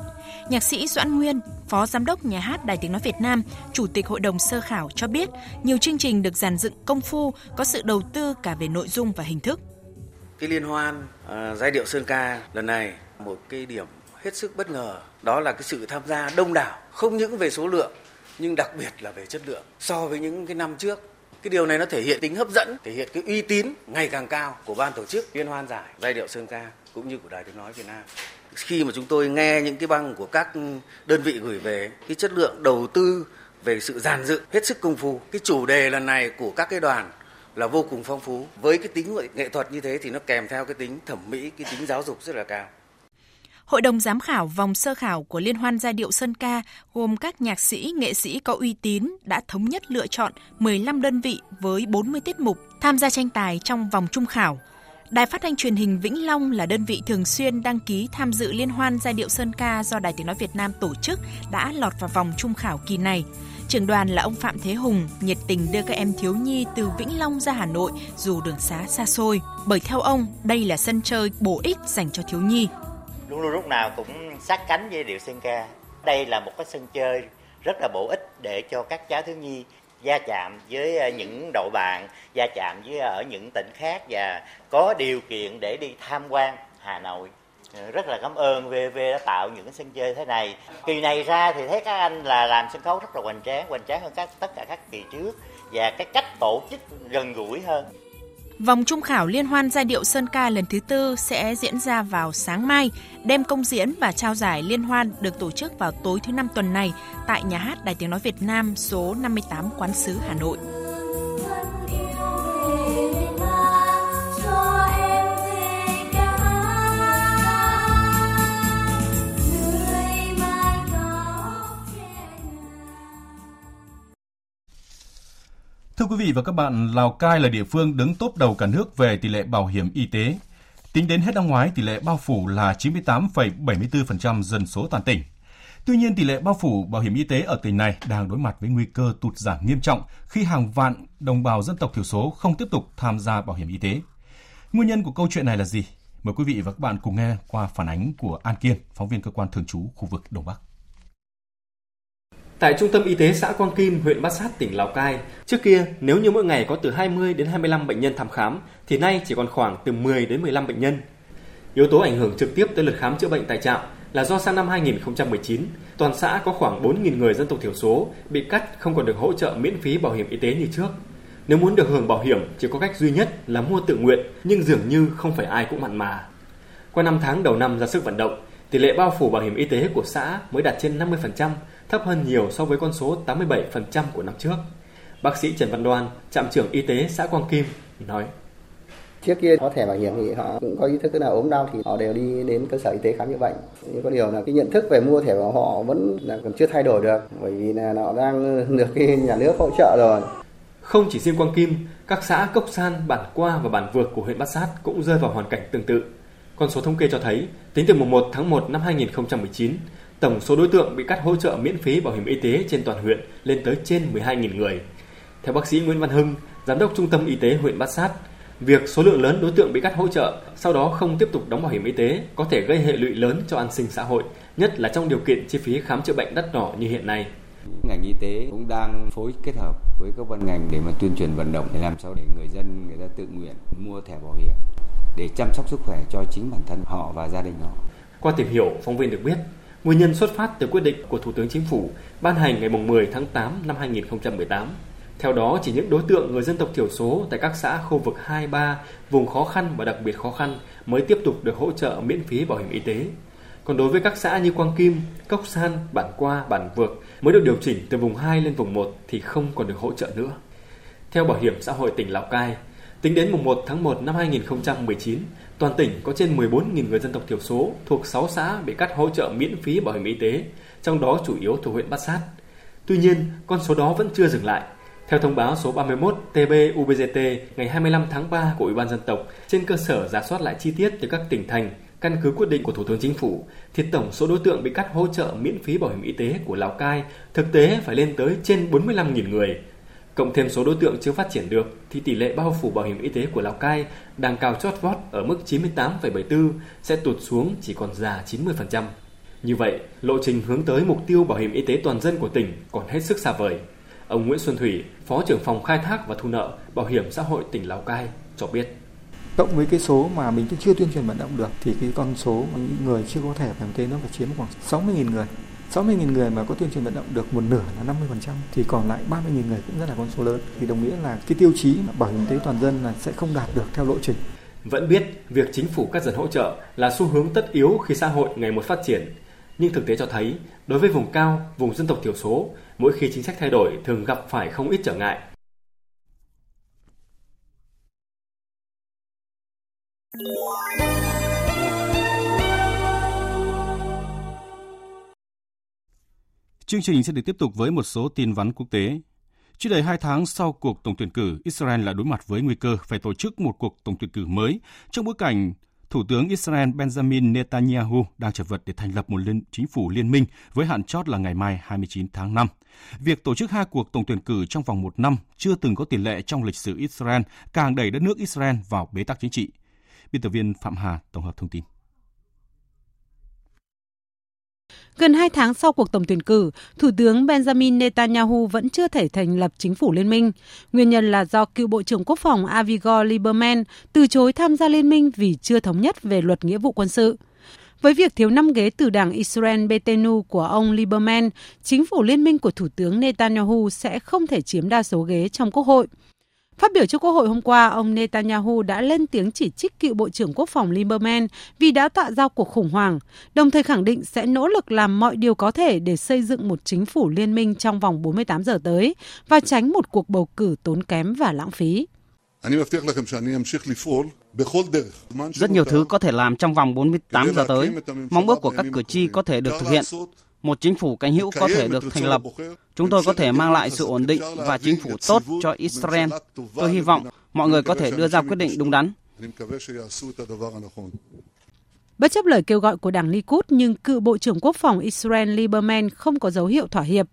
Nhạc sĩ Doãn Nguyên, Phó Giám đốc Nhà hát Đài Tiếng nói Việt Nam, Chủ tịch Hội đồng sơ khảo cho biết, nhiều chương trình được dàn dựng công phu, có sự đầu tư cả về nội dung và hình thức. Cái liên hoan giai điệu Sơn Ca lần này, một cái điểm hết sức bất ngờ, đó là cái sự tham gia đông đảo, không những về số lượng, nhưng đặc biệt là về chất lượng so với những cái năm trước. Cái điều này nó thể hiện tính hấp dẫn, thể hiện cái uy tín ngày càng cao của ban tổ chức liên hoan giải giai điệu Sơn Ca cũng như của Đài Tiếng nói Việt Nam. Khi mà chúng tôi nghe những cái băng của các đơn vị gửi về, cái chất lượng đầu tư về sự dàn dựng hết sức công phu, cái chủ đề lần này của các cái đoàn là vô cùng phong phú. Với cái tính nghệ thuật như thế thì nó kèm theo cái tính thẩm mỹ, cái tính giáo dục rất là cao. Hội đồng giám khảo vòng sơ khảo của Liên hoan giai điệu Sơn Ca gồm các nhạc sĩ, nghệ sĩ có uy tín đã thống nhất lựa chọn 15 đơn vị với 40 tiết mục tham gia tranh tài trong vòng chung khảo. Đài Phát thanh Truyền hình Vĩnh Long là đơn vị thường xuyên đăng ký tham dự liên hoan giai điệu Sơn Ca do Đài Tiếng nói Việt Nam tổ chức đã lọt vào vòng chung khảo kỳ này. Trưởng đoàn là ông Phạm Thế Hùng, nhiệt tình đưa các em thiếu nhi từ Vĩnh Long ra Hà Nội dù đường xá xa xôi. Bởi theo ông, đây là sân chơi bổ ích dành cho thiếu nhi. Luôn luôn lúc nào cũng sát cánh giai điệu Sơn Ca. Đây là một cái sân chơi rất là bổ ích để cho các cháu thiếu nhi gia chạm với những đội bạn, gia chạm với ở những tỉnh khác và có điều kiện để đi tham quan Hà Nội. Rất là cảm ơn VV đã tạo những sân chơi thế này. Kỳ này ra thì thấy các anh là làm sân khấu rất là hoành tráng hơn tất cả các kỳ trước và cái cách tổ chức gần gũi hơn. Vòng chung khảo liên hoan giai điệu Sơn Ca lần thứ 4 sẽ diễn ra vào sáng mai. Đêm công diễn và trao giải liên hoan được tổ chức vào tối thứ 5 tuần này tại Nhà hát Đài Tiếng nói Việt Nam số 58 Quán Sứ, Hà Nội. Thưa quý vị và các bạn, Lào Cai là địa phương đứng top đầu cả nước về tỷ lệ bảo hiểm y tế. Tính đến hết năm ngoái, tỷ lệ bao phủ là 98,74% dân số toàn tỉnh. Tuy nhiên, tỷ lệ bao phủ bảo hiểm y tế ở tỉnh này đang đối mặt với nguy cơ tụt giảm nghiêm trọng khi hàng vạn đồng bào dân tộc thiểu số không tiếp tục tham gia bảo hiểm y tế. Nguyên nhân của câu chuyện này là gì? Mời quý vị và các bạn cùng nghe qua phản ánh của An Kiên, phóng viên cơ quan thường trú khu vực Đông Bắc. Tại trung tâm y tế xã Quang Kim, huyện Bát Sát, tỉnh Lào Cai, trước kia nếu như mỗi ngày có từ 20 đến 25 bệnh nhân thăm khám, thì nay chỉ còn khoảng từ 10 đến 15 bệnh nhân. Yếu tố ảnh hưởng trực tiếp tới lượt khám chữa bệnh tại trạm là do sang năm 2019, toàn xã có khoảng 4.000 người dân tộc thiểu số bị cắt không còn được hỗ trợ miễn phí bảo hiểm y tế như trước. Nếu muốn được hưởng bảo hiểm, chỉ có cách duy nhất là mua tự nguyện, nhưng dường như không phải ai cũng mặn mà. Qua 5 tháng đầu năm ra sức vận động, tỷ lệ bao phủ bảo hiểm y tế của xã mới đạt trên 50%, thấp hơn nhiều so với con số 87% của năm trước. Bác sĩ Trần Văn Đoan, trạm trưởng y tế xã Quang Kim nói: Trước kia có thẻ bảo hiểm thì họ cũng có ý thức, tức là ốm đau thì họ đều đi đến cơ sở y tế khám chữa bệnh. Nhưng có điều là cái nhận thức về mua thẻ bảo họ vẫn là còn chưa thay đổi được, bởi vì là nó đang được cái nhà nước hỗ trợ rồi. Không chỉ riêng Quang Kim, các xã Cốc San, Bản Qua và Bản Vược của huyện Bát Sát cũng rơi vào hoàn cảnh tương tự. Con số thống kê cho thấy, tính từ mùng 1 tháng 1 năm 2019, tổng số đối tượng bị cắt hỗ trợ miễn phí bảo hiểm y tế trên toàn huyện lên tới trên 12.000 người. Theo bác sĩ Nguyễn Văn Hưng, giám đốc trung tâm y tế huyện Bát Sát, việc số lượng lớn đối tượng bị cắt hỗ trợ sau đó không tiếp tục đóng bảo hiểm y tế có thể gây hệ lụy lớn cho an sinh xã hội, nhất là trong điều kiện chi phí khám chữa bệnh đắt đỏ như hiện nay. Ngành y tế cũng đang phối kết hợp với các ban ngành để mà tuyên truyền vận động để làm sao để người dân người ta tự nguyện mua thẻ bảo hiểm để chăm sóc sức khỏe cho chính bản thân họ và gia đình họ. Qua tìm hiểu, phóng viên được biết nguyên nhân xuất phát từ quyết định của Thủ tướng Chính phủ ban hành ngày 10 tháng 8 năm 2018 Theo đó, chỉ những đối tượng người dân tộc thiểu số tại các xã khu vực 2, 3, vùng khó khăn và đặc biệt khó khăn mới tiếp tục được hỗ trợ miễn phí bảo hiểm y tế. Còn đối với các xã như Quang Kim, Cốc San, Bản Qua, Bản Vược mới được điều chỉnh từ vùng 2 lên vùng 1 thì không còn được hỗ trợ nữa. Theo Bảo hiểm xã hội tỉnh Lào Cai, tính đến mùng 1 tháng 1 năm 2019, toàn tỉnh có trên 14.000 người dân tộc thiểu số thuộc 6 xã bị cắt hỗ trợ miễn phí bảo hiểm y tế, trong đó chủ yếu thuộc huyện Bát Sát. Tuy nhiên, con số đó vẫn chưa dừng lại. Theo thông báo số 31 TB-UBGT ngày 25 tháng 3 của Ủy ban Dân tộc, trên cơ sở rà soát lại chi tiết từ các tỉnh thành, căn cứ quyết định của Thủ tướng Chính phủ, thì tổng số đối tượng bị cắt hỗ trợ miễn phí bảo hiểm y tế của Lào Cai thực tế phải lên tới trên 45.000 người. Cộng thêm số đối tượng chưa phát triển được thì tỷ lệ bao phủ bảo hiểm y tế của Lào Cai đang cao chót vót ở mức 98,74 sẽ tụt xuống chỉ còn già 90%. Như vậy, lộ trình hướng tới mục tiêu bảo hiểm y tế toàn dân của tỉnh còn hết sức xa vời. Ông Nguyễn Xuân Thủy, Phó trưởng phòng khai thác và thu nợ Bảo hiểm xã hội tỉnh Lào Cai cho biết. Cộng với cái số mà mình chưa tuyên truyền vận động được thì cái con số người chưa có thẻ bảo hiểm y tế nó phải chiếm khoảng 60.000 người. 60.000 người mà có tuyên truyền vận động được một nửa là 50%, thì còn lại 30.000 người cũng rất là con số lớn. Thì đồng nghĩa là cái tiêu chí bảo hiểm y tế toàn dân là sẽ không đạt được theo lộ trình. Vẫn biết việc chính phủ cắt dần hỗ trợ là xu hướng tất yếu khi xã hội ngày một phát triển. Nhưng thực tế cho thấy, đối với vùng cao, vùng dân tộc thiểu số, mỗi khi chính sách thay đổi thường gặp phải không ít trở ngại. Chương trình sẽ được tiếp tục với một số tin vắn quốc tế. Chưa đầy 2 tháng sau cuộc tổng tuyển cử, Israel lại đối mặt với nguy cơ phải tổ chức một cuộc tổng tuyển cử mới trong bối cảnh Thủ tướng Israel Benjamin Netanyahu đang chật vật để thành lập một chính phủ liên minh với hạn chót là ngày mai 29 tháng 5. Việc tổ chức 2 cuộc tổng tuyển cử trong vòng 1 năm chưa từng có tiền lệ trong lịch sử Israel, càng đẩy đất nước Israel vào bế tắc chính trị. Biên tập viên Phạm Hà tổng hợp thông tin. Gần 2 tháng sau cuộc tổng tuyển cử, Thủ tướng Benjamin Netanyahu vẫn chưa thể thành lập chính phủ liên minh. Nguyên nhân là do cựu Bộ trưởng Quốc phòng Avigdor Lieberman từ chối tham gia liên minh vì chưa thống nhất về luật nghĩa vụ quân sự. Với việc thiếu 5 ghế từ đảng Israel Betenu của ông Lieberman, chính phủ liên minh của Thủ tướng Netanyahu sẽ không thể chiếm đa số ghế trong Quốc hội. Phát biểu trước Quốc hội hôm qua, ông Netanyahu đã lên tiếng chỉ trích cựu Bộ trưởng Quốc phòng Lieberman vì đã tạo ra cuộc khủng hoảng, đồng thời khẳng định sẽ nỗ lực làm mọi điều có thể để xây dựng một chính phủ liên minh trong vòng 48 giờ tới và tránh một cuộc bầu cử tốn kém và lãng phí. Rất nhiều thứ có thể làm trong vòng 48 giờ tới. Mong ước của các cử tri có thể được thực hiện. Một chính phủ cánh hữu có thể được thành lập. Chúng tôi có thể mang lại sự ổn định và chính phủ tốt cho Israel. Tôi hy vọng mọi người có thể đưa ra quyết định đúng đắn. Bất chấp lời kêu gọi của đảng Likud, nhưng cựu Bộ trưởng Quốc phòng Israel Lieberman không có dấu hiệu thỏa hiệp.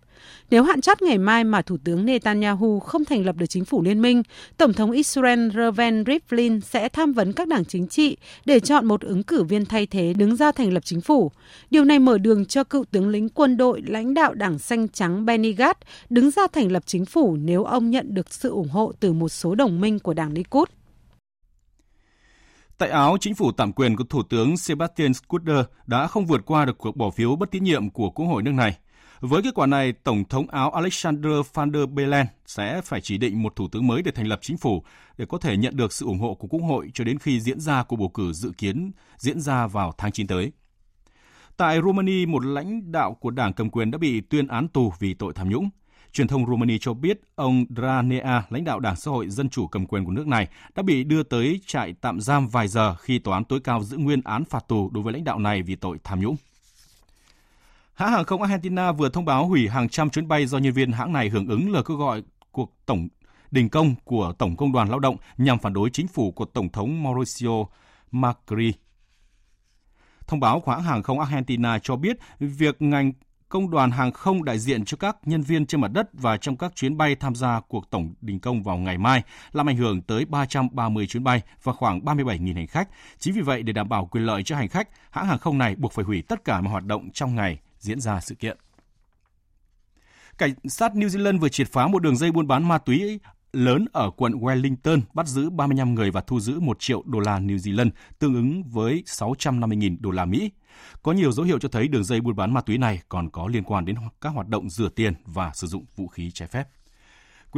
Nếu hạn chót ngày mai mà Thủ tướng Netanyahu không thành lập được chính phủ liên minh, Tổng thống Israel Reuven Rivlin sẽ tham vấn các đảng chính trị để chọn một ứng cử viên thay thế đứng ra thành lập chính phủ. Điều này mở đường cho cựu tướng lĩnh quân đội lãnh đạo đảng Xanh Trắng Benigat đứng ra thành lập chính phủ nếu ông nhận được sự ủng hộ từ một số đồng minh của đảng Likud. Tại Áo, chính phủ tạm quyền của Thủ tướng Sebastian Scuder đã không vượt qua được cuộc bỏ phiếu bất tín nhiệm của Quốc hội nước này. Với kết quả này, Tổng thống Áo Alexander Van der Bellen sẽ phải chỉ định một thủ tướng mới để thành lập chính phủ để có thể nhận được sự ủng hộ của Quốc hội cho đến khi diễn ra cuộc bầu cử dự kiến diễn ra vào tháng 9 tới. Tại Romania, một lãnh đạo của đảng cầm quyền đã bị tuyên án tù vì tội tham nhũng. Truyền thông Romania cho biết ông Dranea, lãnh đạo Đảng Xã hội Dân chủ cầm quyền của nước này, đã bị đưa tới trại tạm giam vài giờ khi tòa án tối cao giữ nguyên án phạt tù đối với lãnh đạo này vì tội tham nhũng. Hãng hàng không Argentina vừa thông báo hủy hàng trăm chuyến bay do nhân viên hãng này hưởng ứng lời kêu gọi cuộc tổng đình công của Tổng Công đoàn Lao động nhằm phản đối chính phủ của Tổng thống Mauricio Macri. Thông báo của hãng hàng không Argentina cho biết việc ngành Công đoàn hàng không đại diện cho các nhân viên trên mặt đất và trong các chuyến bay tham gia cuộc tổng đình công vào ngày mai làm ảnh hưởng tới 330 chuyến bay và khoảng 37.000 hành khách. Chính vì vậy, để đảm bảo quyền lợi cho hành khách, hãng hàng không này buộc phải hủy tất cả mọi hoạt động trong ngày diễn ra sự kiện. Cảnh sát New Zealand vừa triệt phá một đường dây buôn bán ma túy lớn ở quận Wellington, bắt giữ 35 người và thu giữ $1 triệu New Zealand, tương ứng với $650.000 Mỹ. Có nhiều dấu hiệu cho thấy đường dây buôn bán ma túy này còn có liên quan đến các hoạt động rửa tiền và sử dụng vũ khí trái phép.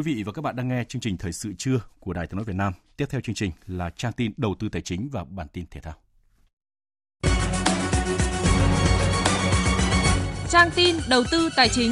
Quý vị và các bạn đang nghe chương trình Thời sự trưa của Đài Tiếng nói Việt Nam. Tiếp theo chương trình là trang tin đầu tư tài chính và bản tin thể thao. Trang tin đầu tư tài chính.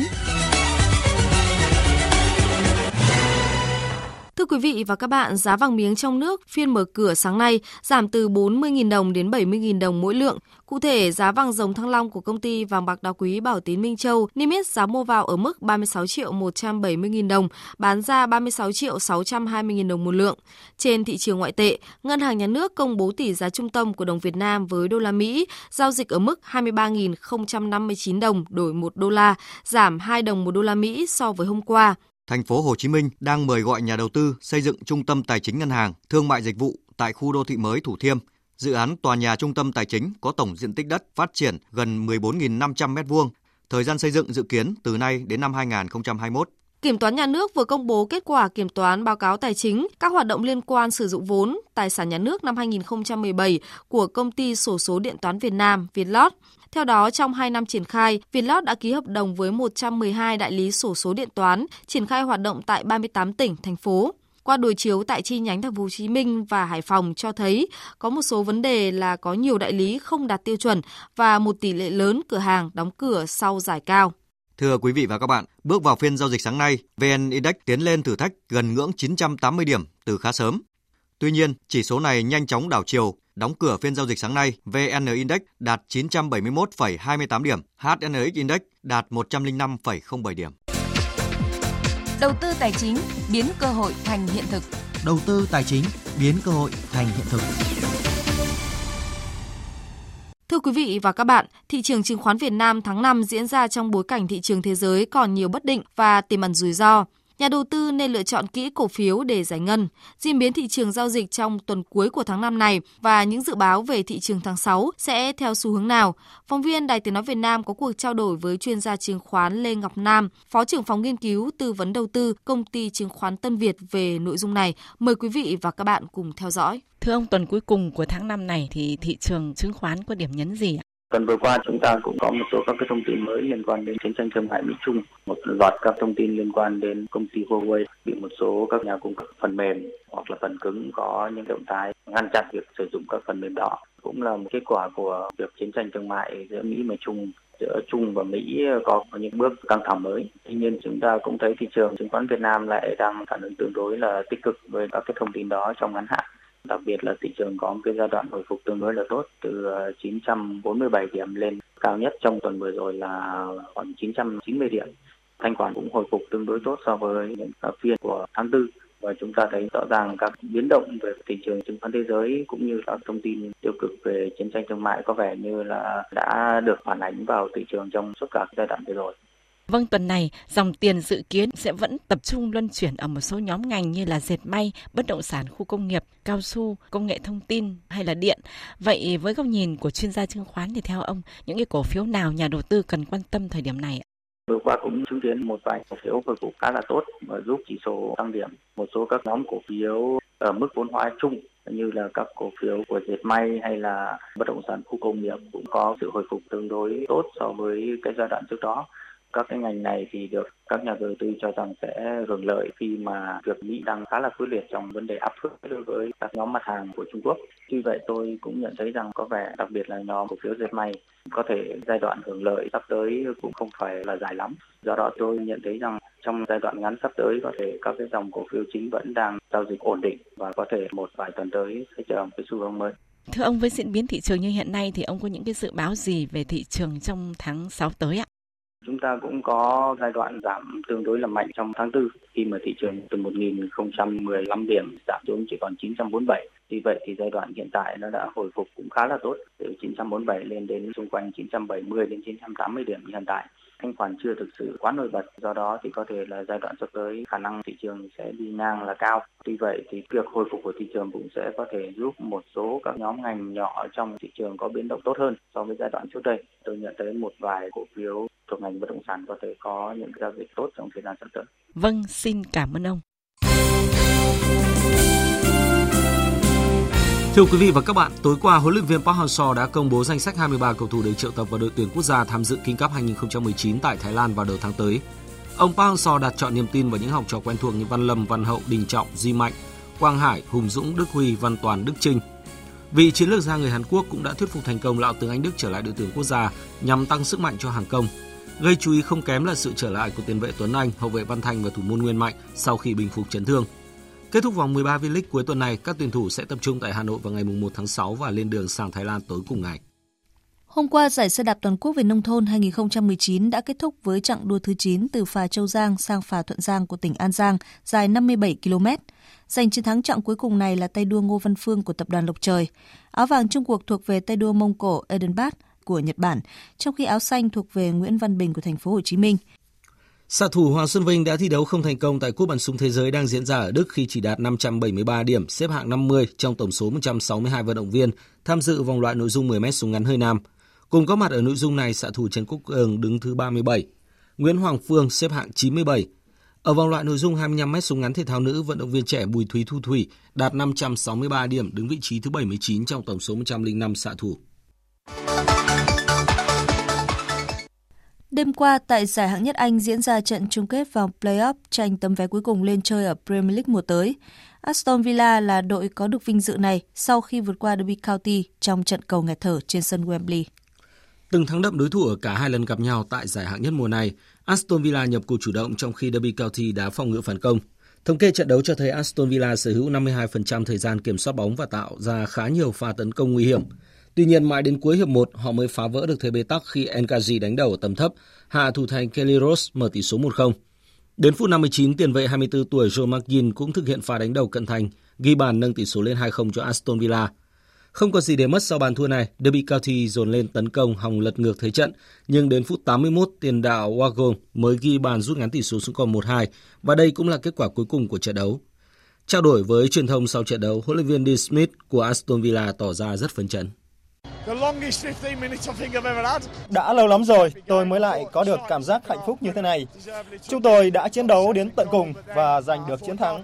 Thưa quý vị và các bạn, giá vàng miếng trong nước phiên mở cửa sáng nay giảm từ 40.000 đồng đến 70.000 đồng mỗi lượng. Cụ thể, giá vàng dòng Thăng Long của công ty vàng bạc đá quý Bảo Tín Minh Châu niêm yết giá mua vào ở mức 36.170.000 đồng, bán ra 36.620.000 đồng một lượng. Trên thị trường ngoại tệ, Ngân hàng Nhà nước công bố tỷ giá trung tâm của đồng Việt Nam với đô la Mỹ giao dịch ở mức 23.059 đồng đổi 1 đô la, giảm 2 đồng 1 đô la Mỹ so với hôm qua. Thành phố Hồ Chí Minh đang mời gọi nhà đầu tư xây dựng trung tâm tài chính ngân hàng, thương mại dịch vụ tại khu đô thị mới Thủ Thiêm. Dự án tòa nhà trung tâm tài chính có tổng diện tích đất phát triển gần 14.500 m2. Thời gian xây dựng dự kiến từ nay đến năm 2021. Kiểm toán Nhà nước vừa công bố kết quả kiểm toán báo cáo tài chính, các hoạt động liên quan sử dụng vốn, tài sản nhà nước năm 2017 của công ty xổ số điện toán Việt Nam, Vietlott. Theo đó, trong 2 năm triển khai, Vietlott đã ký hợp đồng với 112 đại lý xổ số điện toán, triển khai hoạt động tại 38 tỉnh, thành phố. Qua đối chiếu tại chi nhánh Thành phố Hồ Chí Minh và Hải Phòng cho thấy có một số vấn đề là có nhiều đại lý không đạt tiêu chuẩn và một tỷ lệ lớn cửa hàng đóng cửa sau giải cao. Thưa quý vị và các bạn, bước vào phiên giao dịch sáng nay, VN Index tiến lên thử thách gần ngưỡng 980 điểm từ khá sớm. Tuy nhiên, chỉ số này nhanh chóng đảo chiều. Đóng cửa phiên giao dịch sáng nay, VN Index đạt 971,28 điểm, HNX Index đạt 105,07 điểm. Đầu tư tài chính biến cơ hội thành hiện thực. Đầu tư tài chính biến cơ hội thành hiện thực. Thưa quý vị và các bạn, thị trường chứng khoán Việt Nam tháng 5 diễn ra trong bối cảnh thị trường thế giới còn nhiều bất định và tiềm ẩn rủi ro. Nhà đầu tư nên lựa chọn kỹ cổ phiếu để giải ngân. Diễn biến thị trường giao dịch trong tuần cuối của tháng 5 này và những dự báo về thị trường tháng 6 sẽ theo xu hướng nào? Phóng viên Đài Tiếng nói Việt Nam có cuộc trao đổi với chuyên gia chứng khoán Lê Ngọc Nam, Phó trưởng phòng nghiên cứu tư vấn đầu tư Công ty Chứng khoán Tân Việt về nội dung này. Mời quý vị và các bạn cùng theo dõi. Thưa ông, tuần cuối cùng của tháng 5 này thì thị trường chứng khoán có điểm nhấn gì ạ? Tuần vừa qua chúng ta cũng có một số các cái thông tin mới liên quan đến chiến tranh thương mại Mỹ-Trung, một loạt các thông tin liên quan đến công ty Huawei bị một số các nhà cung cấp phần mềm hoặc là phần cứng có những động thái ngăn chặn việc sử dụng các phần mềm đó, cũng là một kết quả của việc chiến tranh thương mại giữa Mỹ và Trung. Giữa Trung và Mỹ có những bước căng thẳng mới. Tuy nhiên chúng ta cũng thấy thị trường chứng khoán Việt Nam lại đang phản ứng tương đối là tích cực với các cái thông tin đó trong ngắn hạn. Đặc biệt là thị trường có một cái giai đoạn hồi phục tương đối là tốt, từ 947 điểm lên cao nhất trong tuần vừa rồi là khoảng 990 điểm. Thanh khoản cũng hồi phục tương đối tốt so với những phiên của tháng 4. Và chúng ta thấy rõ ràng các biến động về thị trường chứng khoán thế giới cũng như các thông tin tiêu cực về chiến tranh thương mại có vẻ như là đã được phản ánh vào thị trường trong suốt cả giai đoạn vừa rồi. Vâng, tuần này, dòng tiền dự kiến sẽ vẫn tập trung luân chuyển ở một số nhóm ngành như là dệt may, bất động sản, khu công nghiệp, cao su, công nghệ thông tin hay là điện. Vậy với góc nhìn của chuyên gia chứng khoán thì theo ông, những cái cổ phiếu nào nhà đầu tư cần quan tâm thời điểm này? Vừa qua cũng chứng kiến một vài cổ phiếu hồi phục khá là tốt và giúp chỉ số tăng điểm. Một số các nhóm cổ phiếu ở mức vốn hóa chung như là các cổ phiếu của dệt may hay là bất động sản, khu công nghiệp cũng có sự hồi phục tương đối tốt so với cái giai đoạn trước đó. Các cái ngành này thì được các nhà đầu tư cho rằng sẽ hưởng lợi khi mà việc Mỹ đang khá là quyết liệt trong vấn đề áp thuế đối với các nhóm mặt hàng của Trung Quốc. Tuy vậy tôi cũng nhận thấy rằng có vẻ đặc biệt là nhóm cổ phiếu dệt may có thể giai đoạn hưởng lợi sắp tới cũng không phải là dài lắm. Do đó tôi nhận thấy rằng trong giai đoạn ngắn sắp tới có thể các cái dòng cổ phiếu chính vẫn đang giao dịch ổn định và có thể một vài tuần tới sẽ chờ một cái xu hướng mới. Thưa ông, với diễn biến thị trường như hiện nay thì ông có những cái dự báo gì về thị trường trong tháng 6 tới ạ? Chúng ta cũng có giai đoạn giảm tương đối là mạnh trong tháng 4 khi mà thị trường từ 1.015 điểm giảm xuống chỉ còn 947. Tuy vậy thì giai đoạn hiện tại nó đã hồi phục cũng khá là tốt, từ 947 lên đến xung quanh 970 đến 980 điểm hiện tại. Thanh khoản chưa thực sự quá nổi bật, do đó thì có thể là giai đoạn sắp tới khả năng thị trường sẽ đi ngang là cao. Tuy vậy thì việc hồi phục của thị trường cũng sẽ có thể giúp một số các nhóm ngành nhỏ trong thị trường có biến động tốt hơn so với giai đoạn trước đây. Tôi nhận thấy một vài cổ phiếu thuộc ngành bất động sản có thể có những giao dịch tốt trong thời gian sắp tới. Vâng, xin cảm ơn ông. Thưa quý vị và các bạn, tối qua huấn luyện viên Park Hang-seo đã công bố danh sách 23 cầu thủ được triệu tập vào đội tuyển quốc gia tham dự King Cup 2019 tại Thái Lan vào đầu tháng tới. Ông Park Hang-seo đặt trọn niềm tin vào những học trò quen thuộc như Văn Lâm, Văn Hậu, Đình Trọng, Duy Mạnh, Quang Hải, Hùng Dũng, Đức Huy, Văn Toàn, Đức Trinh. Vị chiến lược gia người Hàn Quốc cũng đã thuyết phục thành công lão tướng Anh Đức trở lại đội tuyển quốc gia nhằm tăng sức mạnh cho hàng công. Gây chú ý không kém là sự trở lại của tiền vệ Tuấn Anh, hậu vệ Văn Thành và thủ môn Nguyên Mạnh sau khi bình phục chấn thương. Kết thúc vòng 13 V-League cuối tuần này, các tuyển thủ sẽ tập trung tại Hà Nội vào ngày 1 tháng 6 và lên đường sang Thái Lan tối cùng ngày. Hôm qua, giải xe đạp toàn quốc về nông thôn 2019 đã kết thúc với chặng đua thứ 9 từ phà Châu Giang sang phà Thuận Giang của tỉnh An Giang, dài 57 km. Giành chiến thắng chặng cuối cùng này là tay đua Ngô Văn Phương của tập đoàn Lộc Trời. Áo vàng chung cuộc thuộc về tay đua Mông Cổ Edenbach của Nhật Bản, trong khi áo xanh thuộc về Nguyễn Văn Bình của thành phố Hồ Chí Minh. Xạ thủ Hoàng Xuân Vinh đã thi đấu không thành công tại Cúp bắn súng thế giới đang diễn ra ở Đức khi chỉ đạt 573 điểm, xếp hạng 50 trong tổng số 162 vận động viên tham dự vòng loại nội dung 10m súng ngắn hơi nam. Cùng góp mặt ở nội dung này, xạ thủ Trần Quốc Cường đứng thứ 37, Nguyễn Hoàng Phương xếp hạng 97. Ở vòng loại nội dung 25m súng ngắn thể thao nữ, vận động viên trẻ Bùi Thúy Thu Thủy đạt 563 điểm, đứng vị trí thứ 79 trong tổng số 105 xạ thủ. Đêm qua, tại giải hạng nhất Anh diễn ra trận chung kết vòng play-off tranh tấm vé cuối cùng lên chơi ở Premier League mùa tới. Aston Villa là đội có được vinh dự này sau khi vượt qua Derby County trong trận cầu nghẹt thở trên sân Wembley. Từng thắng đậm đối thủ ở cả hai lần gặp nhau tại giải hạng nhất mùa này, Aston Villa nhập cuộc chủ động trong khi Derby County đá phòng ngự phản công. Thống kê trận đấu cho thấy Aston Villa sở hữu 52% thời gian kiểm soát bóng và tạo ra khá nhiều pha tấn công nguy hiểm. Tuy nhiên, mãi đến cuối hiệp 1, họ mới phá vỡ được thế bế tắc khi Nkaji đánh đầu ở tầm thấp, hạ thủ thành Kelly Rose mở tỷ số 1-0. Đến phút 59, tiền vệ 24 tuổi Joe McGinn cũng thực hiện pha đánh đầu cận thành, ghi bàn nâng tỷ số lên 2-0 cho Aston Villa. Không có gì để mất sau bàn thua này, Derby County dồn lên tấn công hòng lật ngược thế trận, nhưng đến phút 81, tiền đạo Wagon mới ghi bàn rút ngắn tỷ số xuống còn 1-2 và đây cũng là kết quả cuối cùng của trận đấu. Trao đổi với truyền thông sau trận đấu, huấn luyện viên Dean Smith của Aston Villa tỏ ra rất phấn chấn. Đã lâu lắm rồi, tôi mới lại có được cảm giác hạnh phúc như thế này. Chúng tôi đã chiến đấu đến tận cùng và giành được chiến thắng.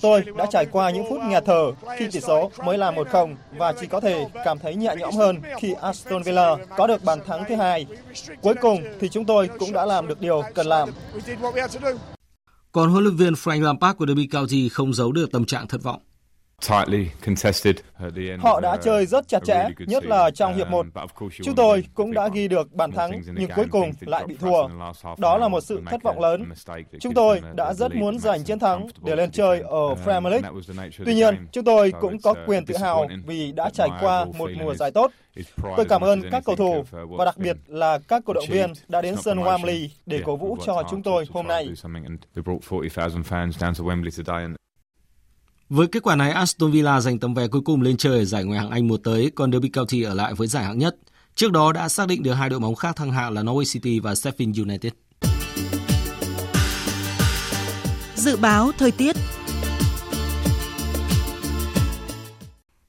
Tôi đã trải qua những phút nghẹt thở khi tỷ số mới là 1-0 và chỉ có thể cảm thấy nhẹ nhõm hơn khi Aston Villa có được bàn thắng thứ hai. Cuối cùng thì chúng tôi cũng đã làm được điều cần làm. Còn huấn luyện viên Frank Lampard của Derby County không giấu được tâm trạng thất vọng. Họ đã chơi rất chặt chẽ, nhất là trong hiệp 1. Chúng tôi cũng đã ghi được bàn thắng, nhưng cuối cùng lại bị thua. Đó là một sự thất vọng lớn. Chúng tôi đã rất muốn giành chiến thắng để lên chơi ở Premier League. Tuy nhiên, chúng tôi cũng có quyền tự hào vì đã trải qua một mùa giải tốt. Tôi cảm ơn các cầu thủ và đặc biệt là các cổ động viên đã đến sân Wembley để cổ vũ cho chúng tôi hôm nay. Với kết quả này, Aston Villa giành tấm vé cuối cùng lên chơi ở giải ngoại hạng Anh mùa tới, còn Derby County ở lại với giải hạng nhất. Trước đó đã xác định được hai đội bóng khác thăng hạng là Norwich City và Sheffield United. Dự báo thời tiết.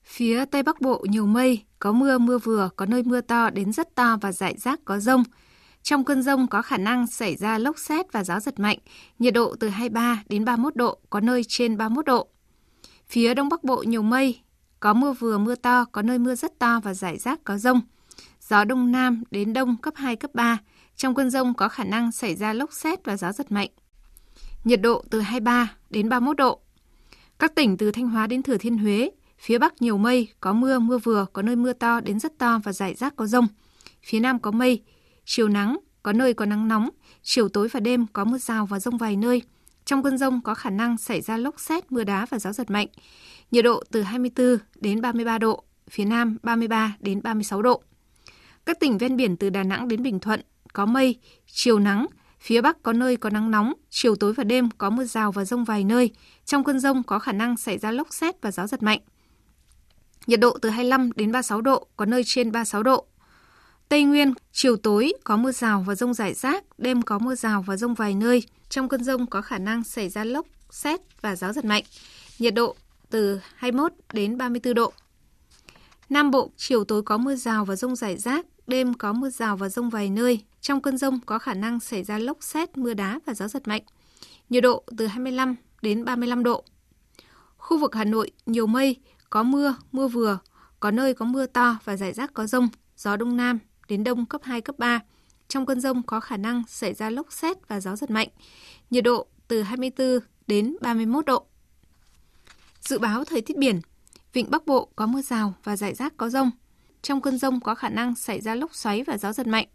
Phía Tây Bắc Bộ nhiều mây, có mưa, mưa vừa, có nơi mưa to đến rất to và rải rác có dông. Trong cơn dông có khả năng xảy ra lốc sét và gió giật mạnh, nhiệt độ từ 23 đến 31 độ, có nơi trên 31 độ. Phía Đông Bắc Bộ nhiều mây, có mưa vừa mưa to, có nơi mưa rất to và rải rác có dông. Gió Đông Nam đến Đông cấp 2, cấp 3. Trong cơn dông có khả năng xảy ra lốc sét và gió giật mạnh. Nhiệt độ từ 23 đến 31 độ. Các tỉnh từ Thanh Hóa đến Thừa Thiên Huế, phía Bắc nhiều mây, có mưa, mưa vừa, có nơi mưa to đến rất to và rải rác có dông. Phía Nam có mây, chiều nắng, có nơi có nắng nóng, chiều tối và đêm có mưa rào và dông vài nơi. Trong cơn dông có khả năng xảy ra lốc sét, mưa đá và gió giật mạnh. Nhiệt độ từ 24 đến 33 độ, phía Nam 33 đến 36 độ. Các tỉnh ven biển từ Đà Nẵng đến Bình Thuận có mây, chiều nắng, phía Bắc có nơi có nắng nóng, chiều tối và đêm có mưa rào và dông vài nơi. Trong cơn dông có khả năng xảy ra lốc sét và gió giật mạnh. Nhiệt độ từ 25 đến 36 độ, có nơi trên 36 độ. Tây Nguyên, chiều tối có mưa rào và dông rải rác, đêm có mưa rào và dông vài nơi. Trong cơn dông có khả năng xảy ra lốc, sét và gió giật mạnh. Nhiệt độ từ 21 đến 34 độ. Nam Bộ, chiều tối có mưa rào và dông rải rác, đêm có mưa rào và dông vài nơi. Trong cơn dông có khả năng xảy ra lốc, sét, mưa đá và gió giật mạnh. Nhiệt độ từ 25 đến 35 độ. Khu vực Hà Nội, nhiều mây, có mưa, mưa vừa, có nơi có mưa to và rải rác có dông, gió Đông Nam đến Đông cấp 2, cấp 3. Trong cơn dông có khả năng xảy ra lốc sét và gió giật mạnh. Nhiệt độ từ 24 đến 31 độ. Dự báo thời tiết biển, vịnh Bắc Bộ có mưa rào và rải rác có dông. Trong cơn dông có khả năng xảy ra lốc xoáy và gió giật mạnh.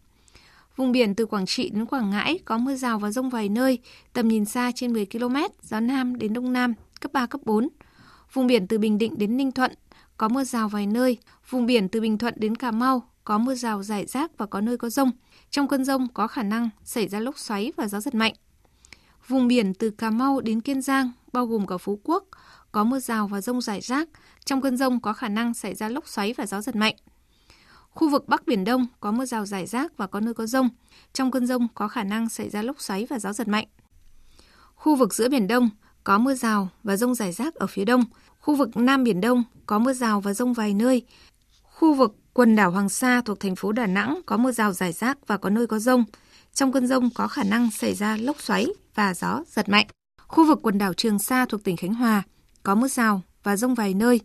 Vùng biển từ Quảng Trị đến Quảng Ngãi có mưa rào và dông vài nơi, tầm nhìn xa trên 10 km, gió Nam đến Đông Nam, cấp 3, cấp 4. Vùng biển từ Bình Định đến Ninh Thuận có mưa rào vài nơi, vùng biển từ Bình Thuận đến Cà Mau có mưa rào rải rác và có nơi có dông. Trong cơn dông có khả năng xảy ra lốc xoáy và gió giật mạnh. Vùng biển từ Cà Mau đến Kiên Giang, bao gồm cả Phú Quốc, có mưa rào và dông rải rác. Trong cơn dông có khả năng xảy ra lốc xoáy và gió giật mạnh. Khu vực Bắc Biển Đông có mưa rào rải rác và có nơi có dông. Trong cơn dông có khả năng xảy ra lốc xoáy và gió giật mạnh. Khu vực giữa Biển Đông có mưa rào và dông rải rác ở phía đông. Khu vực Nam Biển Đông có mưa rào và dông vài nơi. Khu vực quần đảo Hoàng Sa thuộc thành phố Đà Nẵng có mưa rào rải rác và có nơi có dông. Trong cơn dông có khả năng xảy ra lốc xoáy và gió giật mạnh. Khu vực quần đảo Trường Sa thuộc tỉnh Khánh Hòa có mưa rào và dông vài nơi.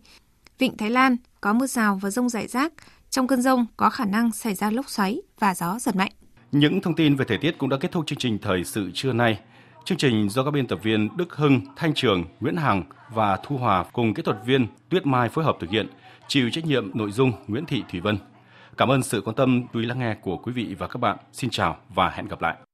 Vịnh Thái Lan có mưa rào và dông rải rác. Trong cơn dông có khả năng xảy ra lốc xoáy và gió giật mạnh. Những thông tin về thời tiết cũng đã kết thúc chương trình thời sự trưa nay. Chương trình do các biên tập viên Đức Hưng, Thanh Trường, Nguyễn Hằng và Thu Hòa cùng kỹ thuật viên Tuyết Mai phối hợp thực hiện, chịu trách nhiệm nội dung Nguyễn Thị Thủy Vân. Cảm ơn sự quan tâm, chú ý lắng nghe của quý vị và các bạn. Xin chào và hẹn gặp lại.